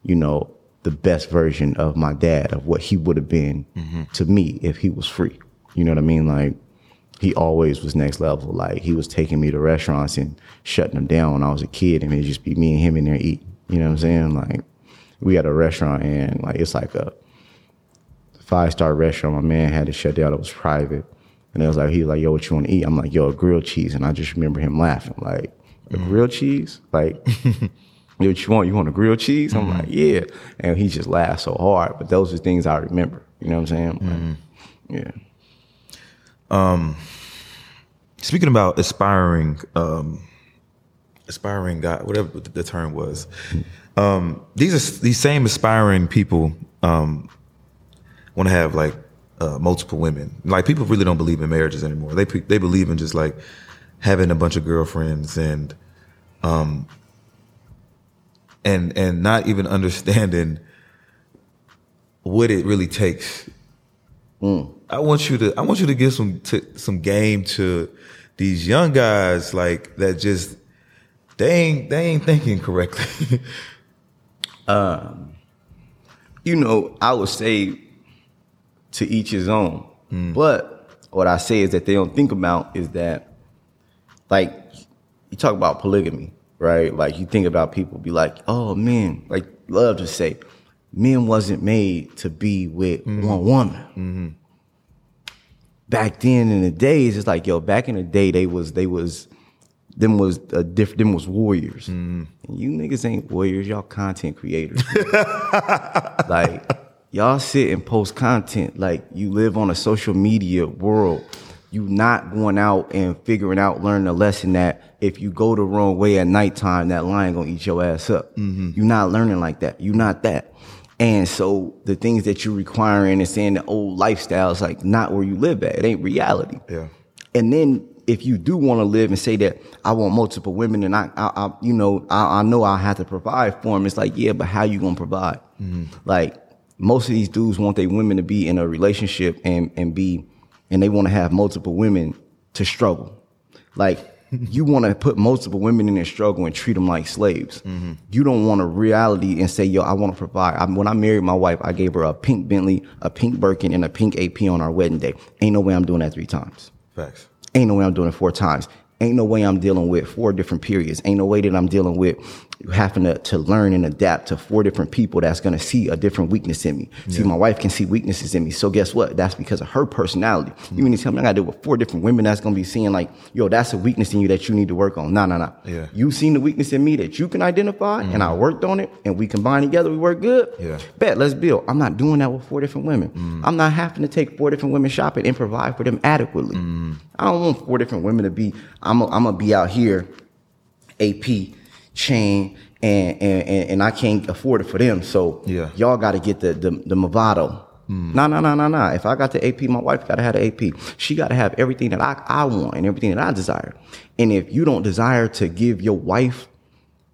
you know, the best version of my dad, of what he would have been mm-hmm. to me if he was free. You know what I mean? Like, he always was next level. Like, he was taking me to restaurants and shutting them down when I was a kid, and it'd just be me and him in there eating. You know what I'm saying? Like, we had a restaurant, and, like, it's like a five-star restaurant. My man had to shut down. It was private. And it was like, he was like, yo, what you want to eat? I'm like, yo, a grilled cheese. And I just remember him laughing. Like, a grilled cheese? Like, yo, what you want? You want a grilled cheese? I'm mm-hmm. like, yeah. And he just laughed so hard. But those are things I remember. You know what I'm saying? Like, mm-hmm. yeah. Um, speaking about aspiring, um, aspiring guy, whatever the term was, um, these are these same aspiring people, um, want to have, like, uh, multiple women. Like, people really don't believe in marriages anymore. They, they believe in just, like, having a bunch of girlfriends and, um, and, and not even understanding what it really takes. Mm. I want you to. I want you to give some t- some game to these young guys, like, that just they ain't they ain't thinking correctly. um, you know, I would say to each his own. Mm. But what I say is that they don't think about is that, like, you talk about polygamy, right? Like, you think about people be like, oh man, like, love to say, men wasn't made to be with mm-hmm. one woman. Mm-hmm. Back then in the days, it's like, yo, back in the day, they was, they was, them was a diff, them was warriors. Mm. And you niggas ain't warriors, y'all content creators. Like, y'all sit and post content. Like, you live on a social media world. You not going out and figuring out, learning a lesson that if you go the wrong way at nighttime, that lion gonna eat your ass up. Mm-hmm. You're not learning like that. You're not that. And so the things that you're requiring and saying the old lifestyle is, like, not where you live at. It ain't reality. Yeah. And then if you do want to live and say that I want multiple women and I, I, I you know, I, I know I have to provide for them. It's like, yeah, but how you gonna provide? Mm-hmm. Like, most of these dudes want their women to be in a relationship and and be, and they want to have multiple women to struggle. Like, you want to put multiple women in their struggle and treat them like slaves. Mm-hmm. You don't want a reality and say, yo, I want to provide. I, when I married my wife, I gave her a pink Bentley, a pink Birkin, and a pink A P on our wedding day. Ain't no way I'm doing that three times. Facts. Ain't no way I'm doing it four times. Ain't no way I'm dealing with four different periods. Ain't no way that I'm dealing with having to, to learn and adapt to four different people that's going to see a different weakness in me. Yeah. See, my wife can see weaknesses in me. So guess what? That's because of her personality. Mm-hmm. You mean to tell me I got to deal with four different women that's going to be seeing like, yo, that's a weakness in you that you need to work on. No, no, no. Yeah. You seen the weakness in me that you can identify, mm-hmm. and I worked on it, and we combined together, we work good. Yeah. Bet, let's build. I'm not doing that with four different women. Mm-hmm. I'm not having to take four different women shopping and provide for them adequately. Mm-hmm. I don't want four different women to be, I'm going to be out here, A P, chain, and, and and I can't afford it for them. So yeah. y'all got to get the the, the Movado. Mm. Nah, nah, nah, nah, nah. If I got the A P, my wife got to have the A P. She got to have everything that I, I want and everything that I desire. And if you don't desire to give your wife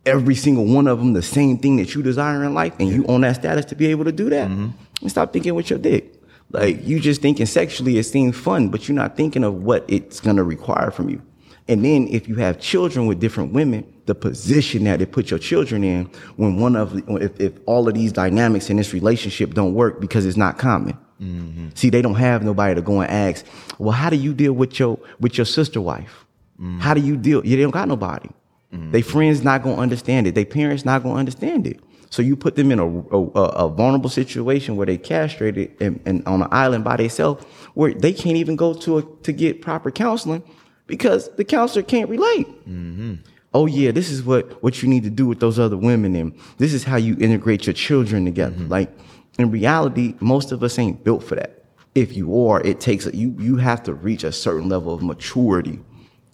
every single one of them the same thing that you desire in life, and yeah. you own that status to be able to do that, mm-hmm. and stop thinking with your dick. Like, you just thinking sexually, it seems fun, but you're not thinking of what it's going to require from you. And then if you have children with different women, the position that it put your children in when one of, if, if all of these dynamics in this relationship don't work because it's not common. Mm-hmm. See, they don't have nobody to go and ask, well, how do you deal with your, with your sister wife? Mm-hmm. How do you deal? Yeah, they don't got nobody. Mm-hmm. They friends not going to understand it. They parents not going to understand it. So you put them in a, a, a vulnerable situation where they castrated and, and on an island by themselves where they can't even go to a, to get proper counseling, because the counselor can't relate. Mm-hmm. Oh, yeah, this is what, what you need to do with those other women, and this is how you integrate your children together. Mm-hmm. Like, in reality, most of us ain't built for that. If you are, it takes a, you you have to reach a certain level of maturity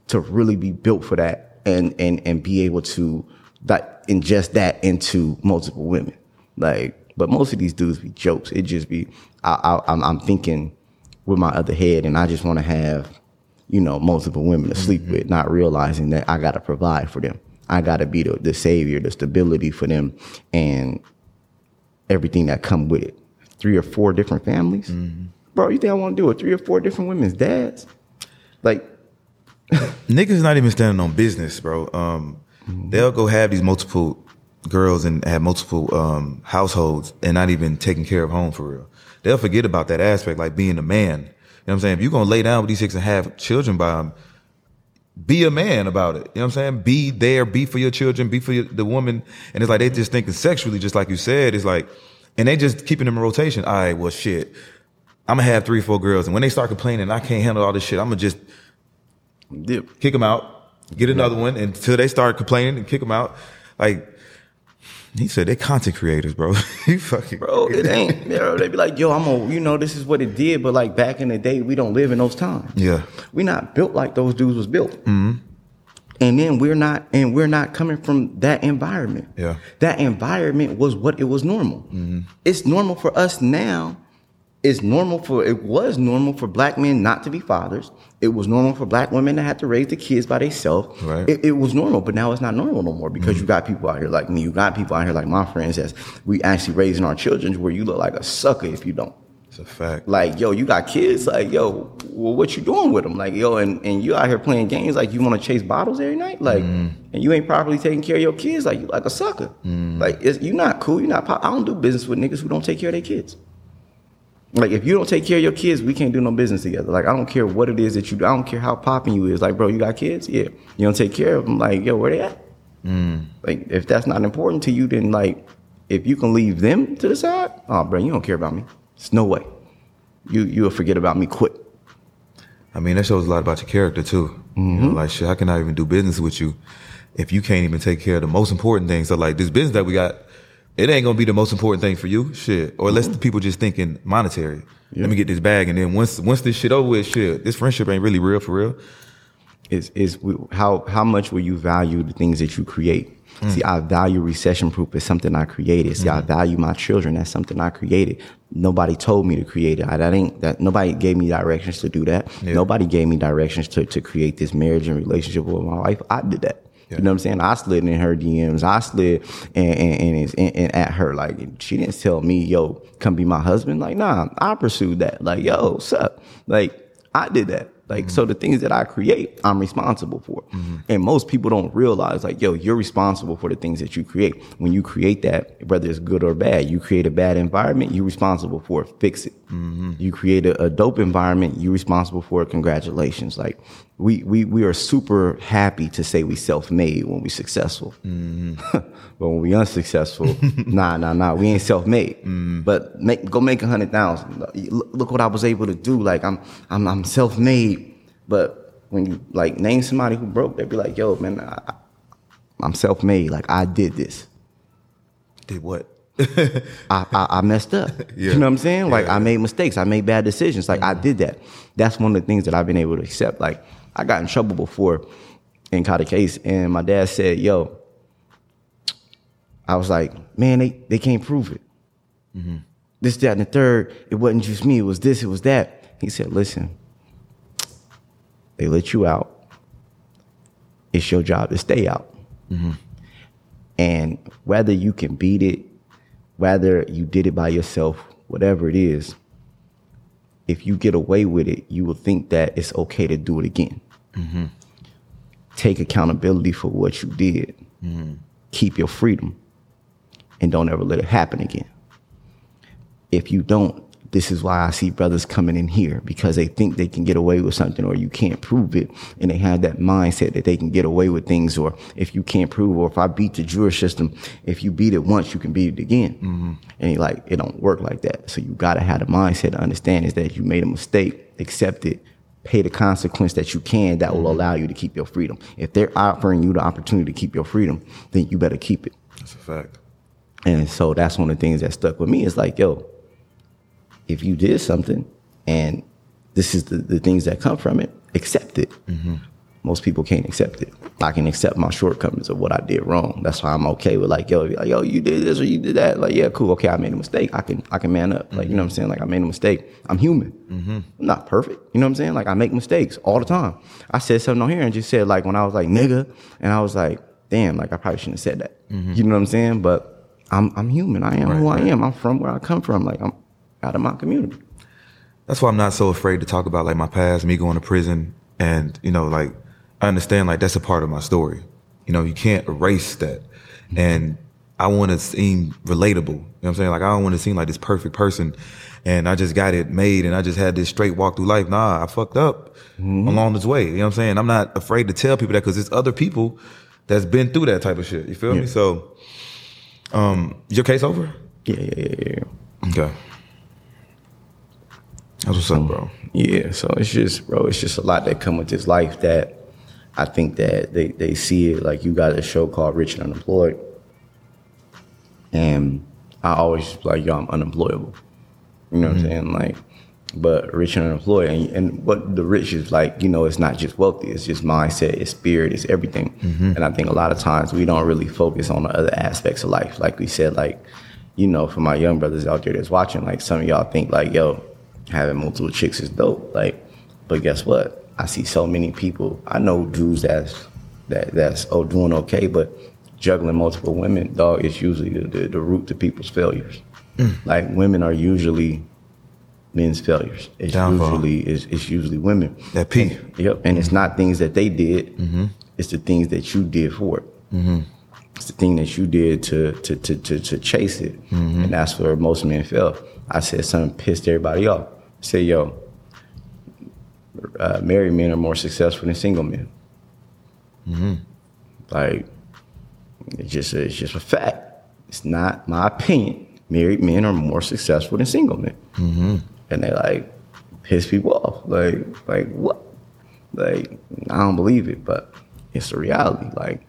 to really be built for that, and and and be able to that, ingest that into multiple women. Like, but most of these dudes be jokes. It just be I, I, I'm, I'm thinking with my other head, and I just want to have, you know, multiple women to sleep mm-hmm. with, not realizing that I got to provide for them. I got to be the, the savior, the stability for them, and everything that come with it. Three or four different families? Mm-hmm. Bro, you think I want to do it? Three or four different women's dads? Like. Niggas not even standing on business, bro. Um, mm-hmm. They'll go have these multiple girls and have multiple um, households and not even taking care of home for real. They'll forget about that aspect, like being a man. You know what I'm saying? If you're going to lay down with these chicks and have children by them, be a man about it. You know what I'm saying? Be there, be for your children, be for your, the woman. And it's like they just thinking sexually, just like you said. It's like, and they just keeping them in rotation. All right, well, shit, I'm going to have three, four girls. And when they start complaining, I can't handle all this shit, I'm going to just dip. Kick them out, get another yeah. one until they start complaining and kick them out. Like, he said, they content creators, bro. You fucking bro, it ain't. Bro, they be like, yo, I'm a, you know, this is what it did, but like back in the day, we don't live in those times. Yeah, we not built like those dudes was built. Mm-hmm. And then we're not, and we're not coming from that environment. Yeah, that environment was what it was normal. Mm-hmm. It's normal for us now. It's normal for it was normal for black men not to be fathers. It was normal for black women to have to raise the kids by themselves. Right. It, it was normal, but now it's not normal no more, because mm-hmm. you got people out here like me. You got people out here like my friends that's we actually raising our children where you look like a sucker if you don't. It's a fact. Like, yo, you got kids. Like, yo, well, what you doing with them? Like, yo, and, and you out here playing games like you want to chase bottles every night. Like, mm-hmm. and you ain't properly taking care of your kids. Like, you like a sucker. Mm-hmm. Like, it's, you're not cool. You're not. Pop- I don't do business with niggas who don't take care of their kids. Like, if you don't take care of your kids, we can't do no business together. Like, I don't care what it is that you do. I don't care how popping you is. Like, bro, you got kids? Yeah. You don't take care of them. Like, yo, where they at? Mm. Like, if that's not important to you, then, like, if you can leave them to the side, oh, bro, you don't care about me. There's no way. You, you'll forget about me quick. I mean, that shows a lot about your character, too. Mm-hmm. You know, like, shit, I cannot even do business with you if you can't even take care of the most important things. So, like, this business that we got, it ain't gonna be the most important thing for you, shit. Or unless mm-hmm. the people just thinking monetary. Yeah. Let me get this bag, and then once once this shit over with, shit, this friendship ain't really real for real. Is is how how much will you value the things that you create? Mm. See, I value Recession Proof as something I created. See, mm. I value my children as something I created. Nobody told me to create it. I, that ain't that. Nobody gave me directions to do that. Yeah. Nobody gave me directions to to create this marriage and relationship with my wife. I did that. Yeah. You know what I'm saying? I slid in her D Ms. I slid and, and, and, and at her. Like, she didn't tell me, yo, come be my husband. Like, nah, I pursued that. Like, yo, what's up? Like, I did that. Like, mm-hmm. so the things that I create, I'm responsible for. Mm-hmm. And most people don't realize, like, yo, you're responsible for the things that you create. When you create that, whether it's good or bad, you create a bad environment, you're responsible for it. Fix it. Mm-hmm. You create a, a dope environment, you're responsible for it. Congratulations. Like, we we we are super happy to say we self-made when we successful. Mm-hmm. But when we unsuccessful, nah, nah, nah, we ain't self-made. Mm-hmm. But make, go make one hundred thousand. Look what I was able to do. Like, I'm I'm I'm self-made. But when you, like, name somebody who broke, they'd be like, yo, man, I, I'm self-made. Like, I did this. Did what? I, I, I messed up. Yeah. You know what I'm saying? Like, yeah. I made mistakes. I made bad decisions. Like, mm-hmm. I did that. That's one of the things that I've been able to accept. Like, I got in trouble before and caught a case, and my dad said, yo, I was like, man, they, they can't prove it. Mm-hmm. This, that, and the third, it wasn't just me. It was this, it was that. He said, listen. They let you out. It's your job to stay out. Mm-hmm. And whether you can beat it, whether you did it by yourself, whatever it is, if you get away with it, you will think that it's okay to do it again. Mm-hmm. Take accountability for what you did. Mm-hmm. Keep your freedom. And don't ever let it happen again. If you don't, this is why I see brothers coming in here, because they think they can get away with something or you can't prove it. And they have that mindset that they can get away with things, or if you can't prove, or if I beat the Jewish system, if you beat it once, you can beat it again. Mm-hmm. And you're like, it don't work like that. So you got to have the mindset to understand is that you made a mistake, accept it, pay the consequence that you can that will mm-hmm. allow you to keep your freedom. If they're offering you the opportunity to keep your freedom, then you better keep it. That's a fact. And so that's one of the things that stuck with me is like, yo, if you did something and this is the, the things that come from it, accept it. Mm-hmm. Most people can't accept it. I can accept my shortcomings of what I did wrong. That's why I'm okay with like, yo, like, yo, you did this or you did that. Like, yeah, cool. Okay, I made a mistake. I can I can man up. Like, mm-hmm. you know what I'm saying? Like, I made a mistake. I'm human. Mm-hmm. I'm not perfect. You know what I'm saying? Like, I make mistakes all the time. I said something on here and just said, like, when I was like, nigga, and I was like, damn, like, I probably shouldn't have said that. Mm-hmm. You know what I'm saying? But I'm I'm human. I am right, who I right. am. I'm from where I come from. Like, I'm out of my community. That's why I'm not so afraid to talk about like my past, me going to prison, and you know, like I understand like that's a part of my story. You know, you can't erase that. Mm-hmm. And I want to seem relatable. You know what I'm saying? Like I don't want to seem like this perfect person and I just got it made and I just had this straight walk through life. Nah, I fucked up mm-hmm. along this way. You know what I'm saying? I'm not afraid to tell people that because there's other people that's been through that type of shit. You feel yeah. me? So um is your case over? Yeah, yeah, yeah, yeah. Okay. That's what's up, bro. Yeah, so it's just, bro, it's just a lot that come with this life that I think that they, they see it. Like, you got a show called Rich and Unemployed, and I always like, yo, I'm unemployable. You know mm-hmm. what I'm saying? Like, but Rich and Unemployed, and, and what the rich is like, you know, it's not just wealthy. It's just mindset, it's spirit, it's everything. Mm-hmm. And I think a lot of times we don't really focus on the other aspects of life. Like we said, like, you know, for my young brothers out there that's watching, like some of y'all think like, yo, having multiple chicks is dope, like, but guess what? I see so many people. I know dudes that's that that's oh doing okay, but juggling multiple women, dog, is usually the, the, the root to people's failures. Mm. Like women are usually men's failures. It's Downfall. usually it's, it's usually women. That P. And, yep, and mm-hmm. it's not things that they did. Mm-hmm. It's the things that you did for it. Mm-hmm. It's the thing that you did to to to to, to chase it, mm-hmm. and that's where most men fail. I said something pissed everybody off. Say, yo, uh, married men are more successful than single men. Mm-hmm. Like, it's just, a, it's just a fact. It's not my opinion. Married men are more successful than single men. Mm-hmm. And they, like, piss people off. Like, like, what? Like, I don't believe it, but it's the reality. Like,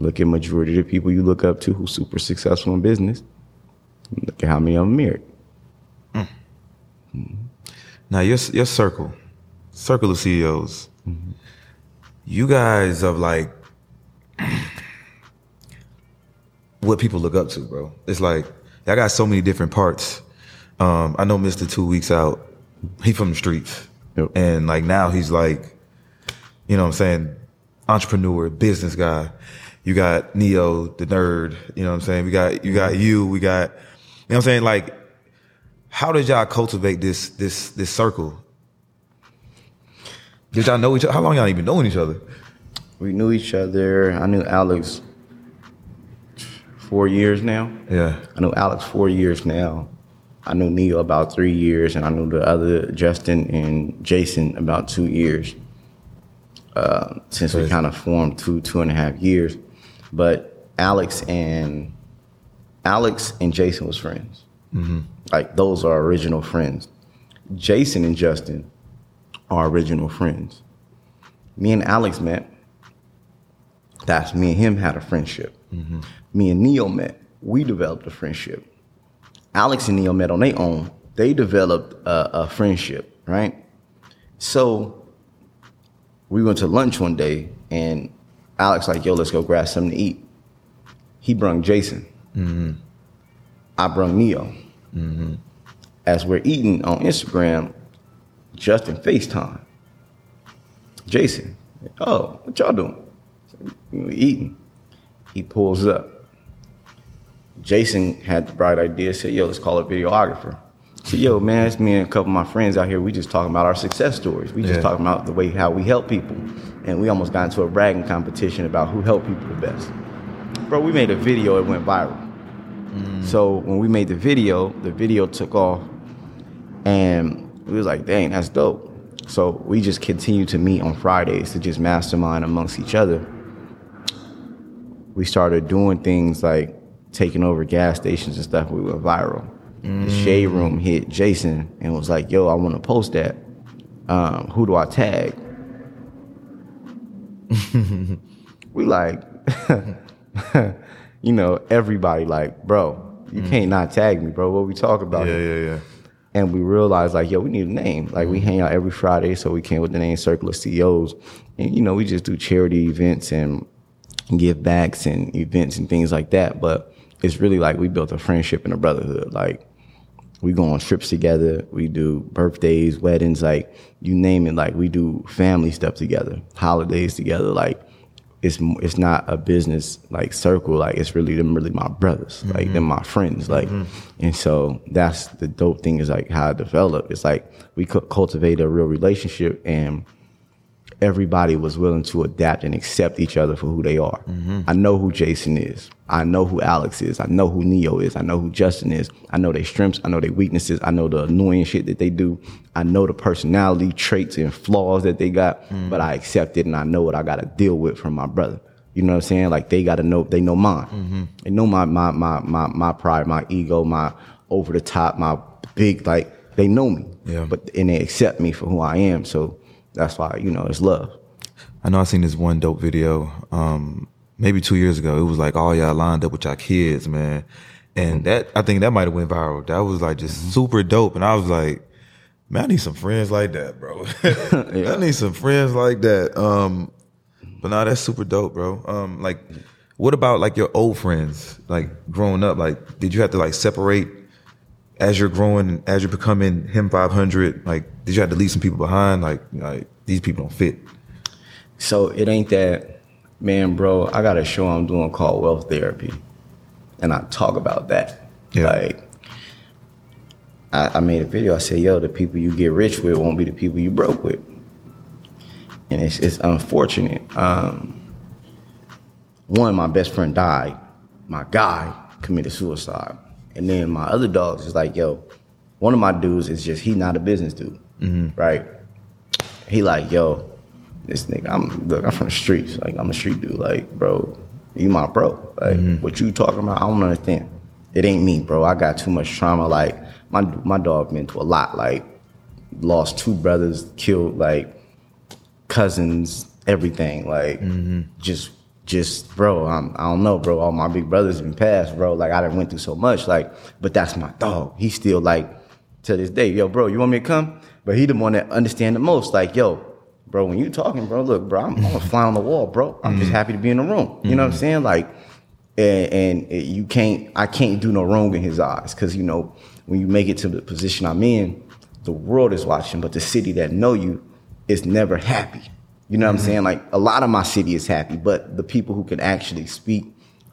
look at majority of the people you look up to who's super successful in business. Look at how many of them married. Mm. Mm-hmm. Now your your circle, circle of C E Os, mm-hmm. you guys are like what people look up to, bro. It's like I got so many different parts. Um, I know Mister Two Weeks Out. He from the streets, yep. and like now he's like, you know, what I'm saying, entrepreneur, business guy. You got Neo, the nerd. You know, what I'm saying, we got you got you. We got, you know, what I'm saying, like. How did y'all cultivate this this this circle? Did y'all know each other? How long y'all even knowing each other? We knew each other. I knew Alex four years now. Yeah. I knew Alex four years now. I knew Neil about three years, and I knew the other, Justin and Jason, about two years. Uh, since we kind of formed two, two and a half years. But Alex and Alex and Jason was friends. Mm-hmm. Like, those are original friends. Jason and Justin are original friends. Me and Alex met. That's me and him had a friendship. Mm-hmm. Me and Neil met. We developed a friendship. Alex and Neil met on their own. They developed a, a friendship, right? So we went to lunch one day, and Alex like, yo, let's go grab something to eat. He brung Jason. Mm-hmm. I brung Neil. Mm-hmm. As we're eating on Instagram, Justin FaceTime. Jason, oh, what y'all doing? We eating. He pulls up. Jason had the bright idea, said, yo, let's call a videographer. So, yo, man, it's me and a couple of my friends out here. We just talking about our success stories. We just yeah. talking about the way how we help people. And we almost got into a bragging competition about who helped people the best. Bro, we made a video. It went viral. Mm. So when we made the video, the video took off. And we was like, dang, that's dope. So we just continued to meet on Fridays to just mastermind amongst each other. We started doing things like taking over gas stations and stuff. We went viral. Mm. The Shade Room hit Jason and was like, yo, I want to post that. Um, who do I tag? We like, you know, everybody like, bro, you mm. can't not tag me, bro. What we talk about? Yeah, here? yeah, yeah. And we realized, like, yo, we need a name. Like, we hang out every Friday, so we came with the name Circle of C E Os. And, you know, we just do charity events and give backs and events and things like that. But it's really like we built a friendship and a brotherhood. Like, we go on trips together. We do birthdays, weddings, like, you name it. Like, we do family stuff together, holidays together. Like, it's it's not a business, like, circle. Like, it's really them really my brothers. Mm-hmm. Like, them my friends. Like, mm-hmm. And so that's the dope thing is, like, how it developed. It's like we could cultivate a real relationship, and everybody was willing to adapt and accept each other for who they are. Mm-hmm. I know who Jason is. I know who Alex is. I know who Neo is. I know who Justin is. I know their strengths. I know their weaknesses. I know the annoying shit that they do. I know the personality traits and flaws that they got, mm-hmm. but I accept it, and I know what I got to deal with from my brother. You know what I'm saying? Like, they got to know, they know mine. Mm-hmm. They know my, my, my, my, my pride, my ego, my over the top, my big, like, they know me, yeah. but and they accept me for who I am. So that's why, you know, it's love. I know I seen this one dope video um, maybe two years ago. It was like all y'all lined up with y'all kids, man. And that, I think that might have went viral. That was like just mm-hmm. super dope. And I was like, man, I need some friends like that, bro. yeah. I need some friends like that. Um, but nah, that's super dope, bro. Um, like, what about like your old friends, like growing up? Like, did you have to like separate as you're growing, as you're becoming Him five hundred, like, did you have to leave some people behind? Like, like these people don't fit. So it ain't that, man, bro, I got a show I'm doing called Wealth Therapy. And I talk about that. Yeah. Like, I, I made a video. I said, yo, the people you get rich with won't be the people you broke with. And it's, it's unfortunate. Um, one, my best friend died. My guy committed suicide. And then my other dogs is like, yo, one of my dudes is just, he not a business dude, mm-hmm. right? He like, yo, this nigga, I'm look, I'm from the streets. Like, I'm a street dude. Like, bro, you my bro. Like, mm-hmm. what you talking about? I don't understand. It ain't me, bro. I got too much trauma. Like, my my dog been through a lot. Like, lost two brothers, killed, like, cousins, everything. Like, mm-hmm. just... Just, bro, I'm, I don't know, bro. All my big brothers been passed, bro. Like, I done went through so much. Like, but that's my dog. He still, like, to this day, yo, bro, you want me to come? But he the one that understand the most. Like, yo, bro, when you talking, bro, look, bro, I'm, I'm gonna fly on the wall, bro. I'm mm-hmm. just happy to be in the room. You know mm-hmm. what I'm saying? Like, and, and you can't, I can't do no wrong in his eyes. Because, you know, when you make it to the position I'm in, the world is watching. But the city that know you is never happy. You know what mm-hmm. I'm saying? Like, a lot of my city is happy, but the people who can actually speak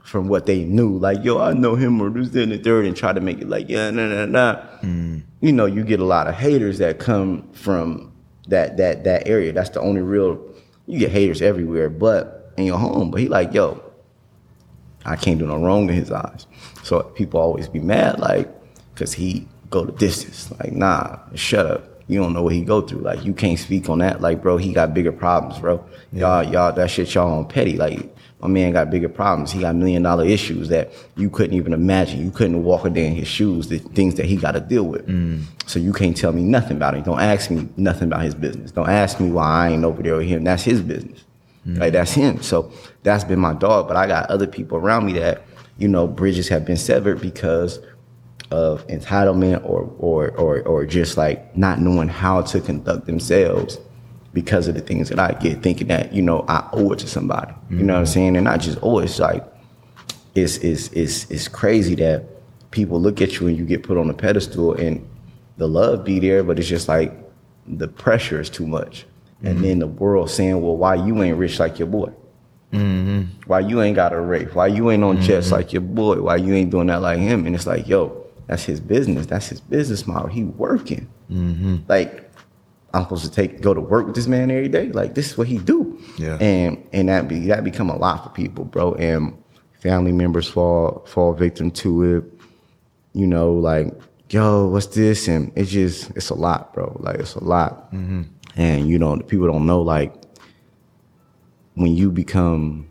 from what they knew, like, yo, I know him or this, that, and the third, and try to make it like, yeah, nah, nah, nah. Mm. You know, you get a lot of haters that come from that that that area. That's the only real. You get haters everywhere, but in your home. But he like, yo, I can't do no wrong in his eyes. So people always be mad, like, because he go the distance. Like, nah, shut up. You don't know what he go through. Like, you can't speak on that. Like, bro, he got bigger problems, bro. Y'all, y'all, that shit y'all on petty. Like, my man got bigger problems. He got million dollar issues that you couldn't even imagine. You couldn't walk a day in his shoes, the things that he got to deal with. Mm. So you can't tell me nothing about it. Don't ask me nothing about his business. Don't ask me why I ain't over there with him. That's his business. Mm. Like, that's him. So that's been my dog. But I got other people around me that, you know, bridges have been severed because of entitlement or or or or just like not knowing how to conduct themselves because of the things that I get, thinking that, you know, I owe it to somebody. Mm-hmm. You know what I'm saying? And not just owe it, it's like it's it's it's it's crazy that people look at you and you get put on a pedestal and the love be there, but it's just like the pressure is too much. Mm-hmm. And then the world saying, well, why you ain't rich like your boy? Mm-hmm. Why you ain't got a rape? Why you ain't on mm-hmm. jets like your boy? Why you ain't doing that like him? And it's like, yo, that's his business. That's his business model. He working. Mm-hmm. Like, I'm supposed to take go to work with this man every day. Like, this is what he do. Yeah. And and that be that become a lot for people, bro. And family members fall fall victim to it. You know, like, yo, what's this? And it's just it's a lot, bro. Like, it's a lot. Mm-hmm. And you know, people don't know, like, when you become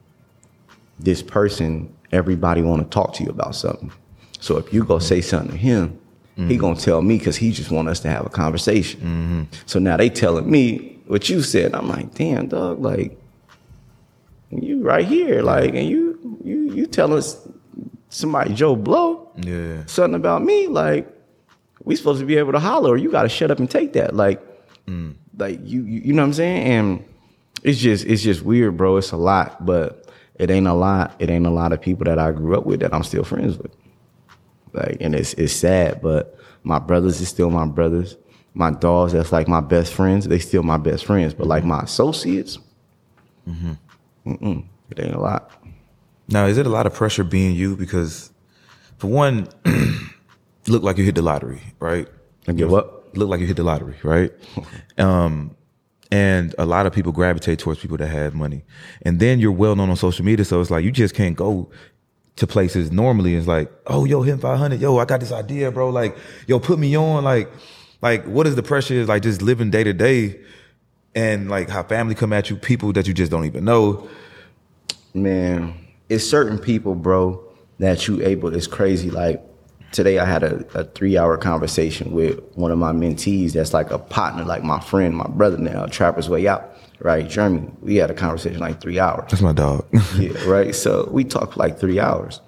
this person, everybody want to talk to you about something. So if you go say something to him, mm-hmm. he gonna tell me because he just want us to have a conversation. Mm-hmm. So now they telling me what you said. I'm like, damn, dog, like, you right here, like, and you you you telling somebody Joe Blow yeah. something about me, like, we supposed to be able to holler, or you gotta shut up and take that, like, mm. like you, you you know what I'm saying? And it's just it's just weird, bro. It's a lot, but it ain't a lot. It ain't a lot of people that I grew up with that I'm still friends with. Like, and it's it's sad, but my brothers is still my brothers. My dogs, that's like my best friends. They still my best friends, but like my associates, mm-hmm. mm-mm, it ain't a lot. Now, is it a lot of pressure being you? Because for one, look like you hit the lottery, right? And you what? Look like you hit the lottery, right? um, and a lot of people gravitate towards people that have money, and then you're well known on social media, so it's like you just can't go to places normally. It's like, oh, yo, Him five hundred, yo, I got this idea, bro. Like, yo, put me on. Like, like, what is the pressure? Is like just living day to day, and like how family come at you, people that you just don't even know. Man, it's certain people, bro, that you able. It's crazy. Like today, I had a, a three hour conversation with one of my mentees. That's like a partner, like my friend, my brother now, Trapper's Way Out. Right, Jeremy, we had a conversation like three hours. That's my dog. Yeah, right? So we talked like three hours.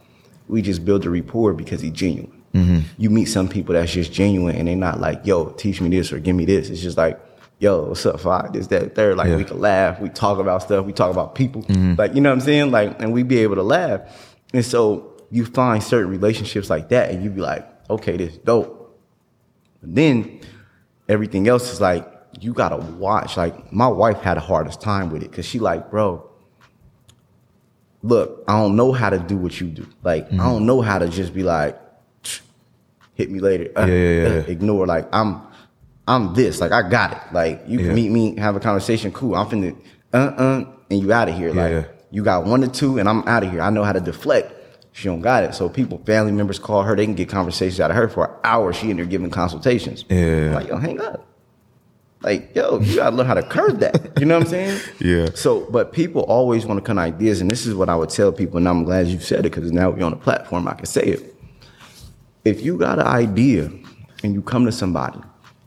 We just build a rapport because he's genuine. Mm-hmm. You meet some people that's just genuine and they're not like, yo, teach me this or give me this. It's just like, yo, what's up, fuck? This, that, third. Like, yeah. We can laugh. We talk about stuff. We talk about people. Mm-hmm. Like, you know what I'm saying? Like, and we be able to laugh. And so you find certain relationships like that and you be like, okay, this is dope. And then everything else is like, you gotta watch. Like, my wife had the hardest time with it because she like, bro, look, I don't know how to do what you do. Like, mm-hmm. I don't know how to just be like, hit me later. Uh, yeah, yeah, yeah. Uh, ignore. Like, I'm I'm this. Like, I got it. Like, you yeah. can meet me, have a conversation. Cool. I'm finna, uh-uh, and you out of here. Like, yeah. You got one or two, and I'm out of here. I know how to deflect. She don't got it. So people, family members call her. They can get conversations out of her for an hour. She in there giving consultations. Yeah. I'm like, yo, hang up. Like, yo, you gotta learn how to curb that. You know what I'm saying? Yeah. So, but people always want to come ideas, and this is what I would tell people, and I'm glad you said it because now we're on the platform, I can say it. If you got an idea and you come to somebody,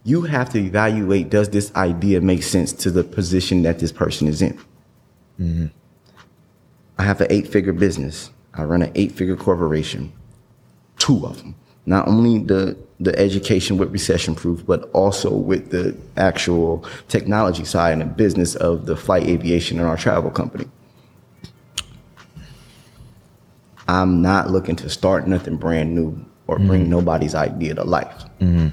you have to evaluate, does this idea make sense to the position that this person is in? Mm-hmm. I have an eight-figure business. I run an eight-figure corporation, two of them. Not only the the education with Recession Proof, but also with the actual technology side and the business of the flight aviation and our travel company. I'm not looking to start nothing brand new or mm-hmm. bring nobody's idea to life. Mm-hmm.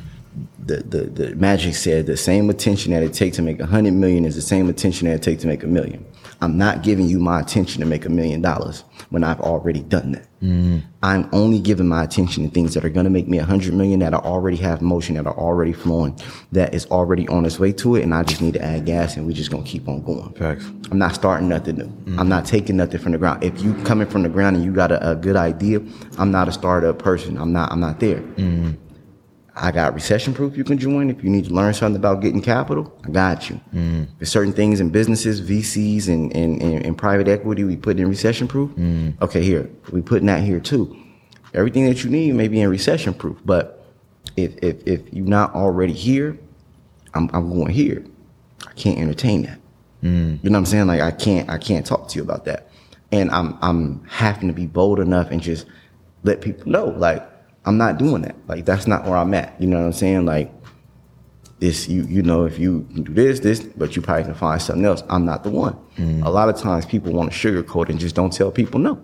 The, the the Magic said the same attention that it takes to make a hundred million is the same attention that it takes to make a million. I'm not giving you my attention to make a million dollars when I've already done that. Mm. I'm only giving my attention to things that are going to make me a hundred million, that I already have motion, that are already flowing, that is already on its way to it. And I just need to add gas and we're just going to keep on going. Facts. I'm not starting nothing new. Mm. I'm not taking nothing from the ground. If you coming from the ground and you got a, a good idea, I'm not a startup person. I'm not, I'm not there. Mm. I got Recession Proof you can join. If you need to learn something about getting capital, I got you. Mm. There's certain things in businesses, V Cs, and, and, and, and private equity we put in Recession Proof. Mm. Okay, here. We putting that here too. Everything that you need may be in Recession Proof, but if if, if you're not already here, I'm, I'm going here. I can't entertain that. Mm. You know what I'm saying? Like I can't I can't talk to you about that. And I'm I'm having to be bold enough and just let people know, like, I'm not doing that. Like, that's not where I'm at. You know what I'm saying? Like, this, you you know, if you do this, this, but you probably can find something else. I'm not the one. Mm. A lot of times people want to sugarcoat and just don't tell people no.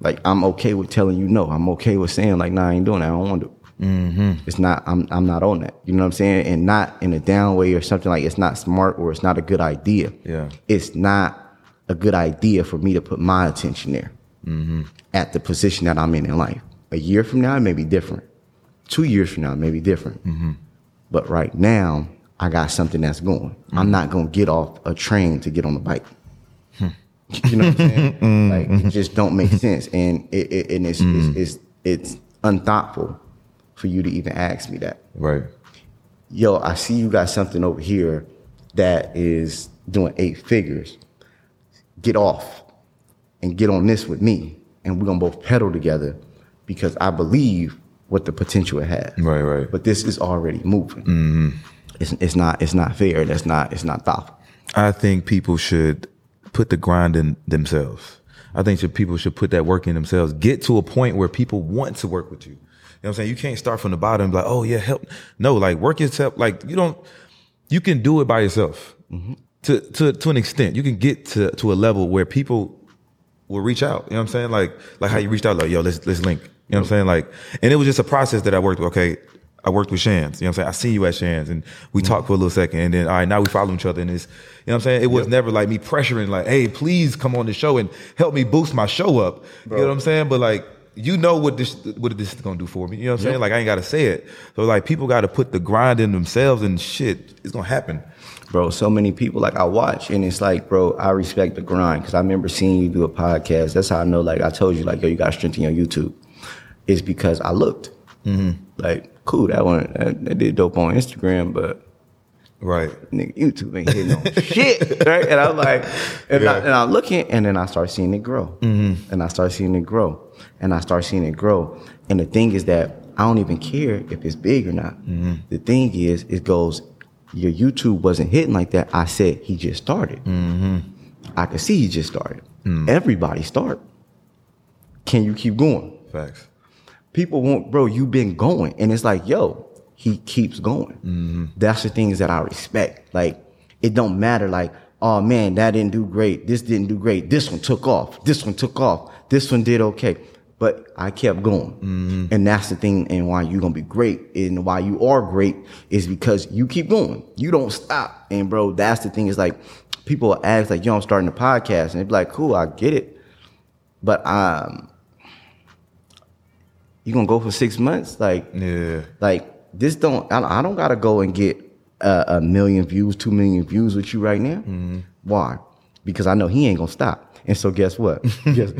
Like, I'm okay with telling you no. I'm okay with saying, like, nah, I ain't doing that. I don't want to. Mm-hmm. It's not, I'm I'm not on that. You know what I'm saying? And not in a down way or something like it's not smart or it's not a good idea. Yeah. It's not a good idea for me to put my attention there mm-hmm. at the position that I'm in in life. A year from now, it may be different. Two years from now, it may be different. Mm-hmm. But right now, I got something that's going. Mm-hmm. I'm not going to get off a train to get on a bike. Hmm. You know what I'm saying? Mm-hmm. Like, it just don't make sense. And it, it and it's, mm-hmm. it's it's it's unthoughtful for you to even ask me that. Right. Yo, I see you got something over here that is doing eight figures. Get off and get on this with me. And we're going to both pedal together. Because I believe what the potential it has. Right, right. But this is already moving. Mm-hmm. It's it's not it's not fair. That's not it's not thoughtful. I think people should put the grind in themselves. I think should, people should put that work in themselves. Get to a point where people want to work with you. You know what I'm saying? You can't start from the bottom and be like, oh yeah, help. No, like work yourself. Like you don't. You can do it by yourself mm-hmm. to to to an extent. You can get to, to a level where people will reach out. You know what I'm saying? Like like how you reached out. Like yo, let's let's link. You know what I'm saying? Like, and it was just a process that I worked with. Okay. I worked with Shams. You know what I'm saying? I see you at Shams and we mm-hmm. talked for a little second and then, all right, now we follow each other and it's, you know what I'm saying? It was yep. never like me pressuring like, hey, please come on the show and help me boost my show up. Bro. You know what I'm saying? But like, you know what this, what this is going to do for me. You know what I'm yep. saying? Like, I ain't got to say it. So like, people got to put the grind in themselves and shit, it's going to happen. Bro, so many people like I watch and it's like, bro, I respect the grind. Cause I remember seeing you do a podcast. That's how I know, like I told you, like, yo, you got to strengthen your YouTube. It's because I looked mm-hmm. like, cool, that one, that, that did dope on Instagram, but right, nigga, YouTube ain't hitting on shit, right? And I'm like, and, yeah. I, and I'm looking, and then I start seeing it grow, mm-hmm. and I start seeing it grow, and I start seeing it grow. And the thing is that I don't even care if it's big or not. Mm-hmm. The thing is, it goes, your YouTube wasn't hitting like that. I said he just started. Mm-hmm. I could see he just started. Mm. Everybody start. Can you keep going? Facts. People won't, bro, you've been going. And it's like, yo, he keeps going. Mm-hmm. That's the things that I respect. Like, it don't matter. Like, oh, man, that didn't do great. This didn't do great. This one took off. This one took off. This one did okay. But I kept going. Mm-hmm. And that's the thing and why you're going to be great and why you are great is because you keep going. You don't stop. And, bro, that's the thing. It's like people ask, like, yo, I'm starting a podcast. And they be like, cool, I get it. But um. You gonna go for six months? Like, yeah. Like this don't, I don't gotta go and get a, a million views, two million views with you right now. Mm-hmm. Why? Because I know he ain't gonna stop. And so guess what? guess,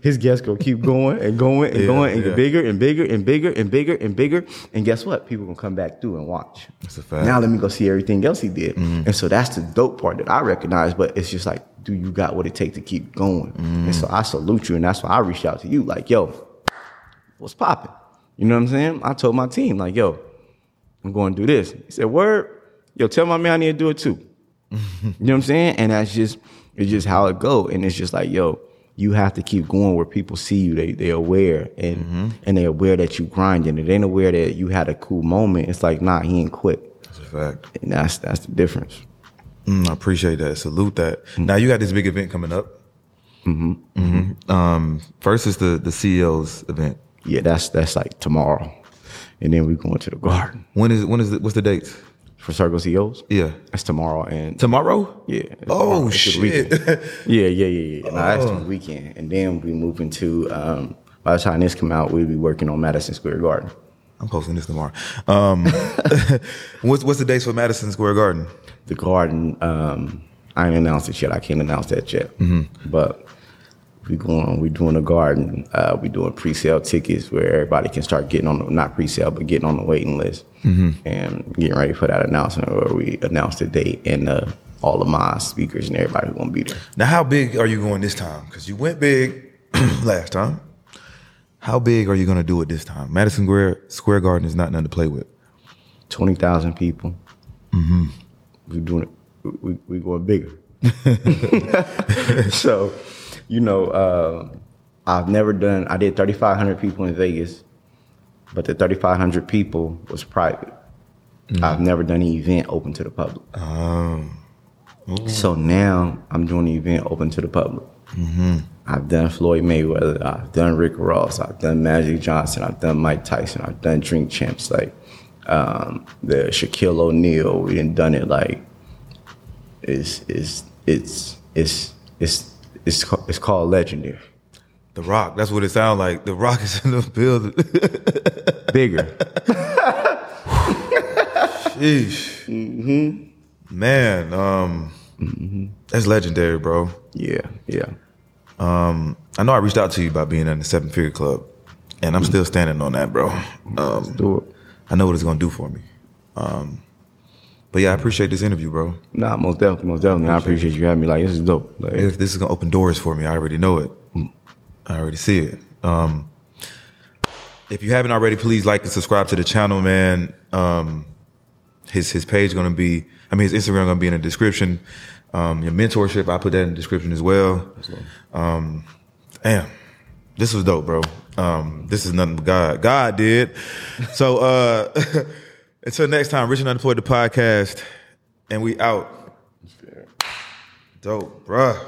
his guests gonna keep going and going and yeah, going and yeah. get bigger and bigger and bigger and bigger and bigger. And guess what? People gonna come back through and watch. That's a fact. Now let me go see everything else he did. Mm-hmm. And so that's the dope part that I recognize, but it's just like, do you got what it takes to keep going? Mm-hmm. And so I salute you and that's why I reached out to you like, yo, what's popping? You know what I'm saying? I told my team, like, yo, I'm going to do this. He said, word, yo, tell my man I need to do it too. You know what I'm saying? And that's just, it's just how it go. And it's just like, yo, you have to keep going where people see you. They, they're aware and mm-hmm. and they're aware that you grinding. It ain't aware that you had a cool moment. It's like, nah, he ain't quit. That's a fact. And that's, that's the difference. Mm, I appreciate that. Salute that. Mm-hmm. Now you got this big event coming up. Mm-hmm. Mm-hmm. Um, first is the, the C E O's event. Yeah, that's that's like tomorrow, and then we going to the garden. When is when is the, what's the date? for Circle C E Os. Yeah. That's tomorrow. And tomorrow? Yeah. Oh, tomorrow. Shit. yeah, yeah, yeah, yeah. No, that's the weekend. And then we move into, um, by the time this come out, we'll be working on Madison Square Garden. I'm posting this tomorrow. Um, what's what's the dates for Madison Square Garden? The Garden, um, I ain't announced it yet. I can't announce that yet. Mm-hmm. But we going, we doing a Garden. Uh, we doing pre-sale tickets where everybody can start getting on the, not pre-sale, but getting on the waiting list, mm-hmm. and getting ready for that announcement where we announce the date and uh, all the my speakers and everybody who's gonna be there. Now, how big are you going this time? Because you went big last time. How big are you going to do it this time? Madison Square Garden is not nothing to play with. twenty thousand people. Mm-hmm. We're doing it. We, we're going bigger. So, you know, uh, I've never done, I did thirty-five hundred people in Vegas, but the thirty-five hundred people was private. Mm-hmm. I've never done an event open to the public. Oh. Ooh. So now I'm doing an event open to the public. Mm-hmm. I've done Floyd Mayweather, I've done Rick Ross, I've done Magic Johnson, I've done Mike Tyson, I've done Drink Champs, like um, the Shaquille O'Neal. We done done it like it's it's it's it's it's it's it's, it's called legendary. The Rock, that's what it sounds like. The Rock is in the building, bigger. Sheesh, mm-hmm. man, um, mm-hmm. that's legendary, bro. Yeah, yeah. Um, I know I reached out to you about being in the Seven Figure Club, and I'm still standing on that, bro. Um, Let's do it. I know what it's gonna do for me. Um, but yeah, I appreciate this interview, bro. Nah, most definitely, most definitely. I appreciate, I appreciate you having me. Like, this is dope. Like, if this is gonna open doors for me, I already know it. I already see it. Um, if you haven't already, please like and subscribe to the channel, man. Um, his his page gonna be, I mean, his Instagram gonna be in the description. Um, your mentorship, I put that in the description as well. Um, damn, this was dope, bro. Um, this is nothing but God. God did. So uh, until next time, Rich and Unemployed, the podcast, and we out. Dope, bruh.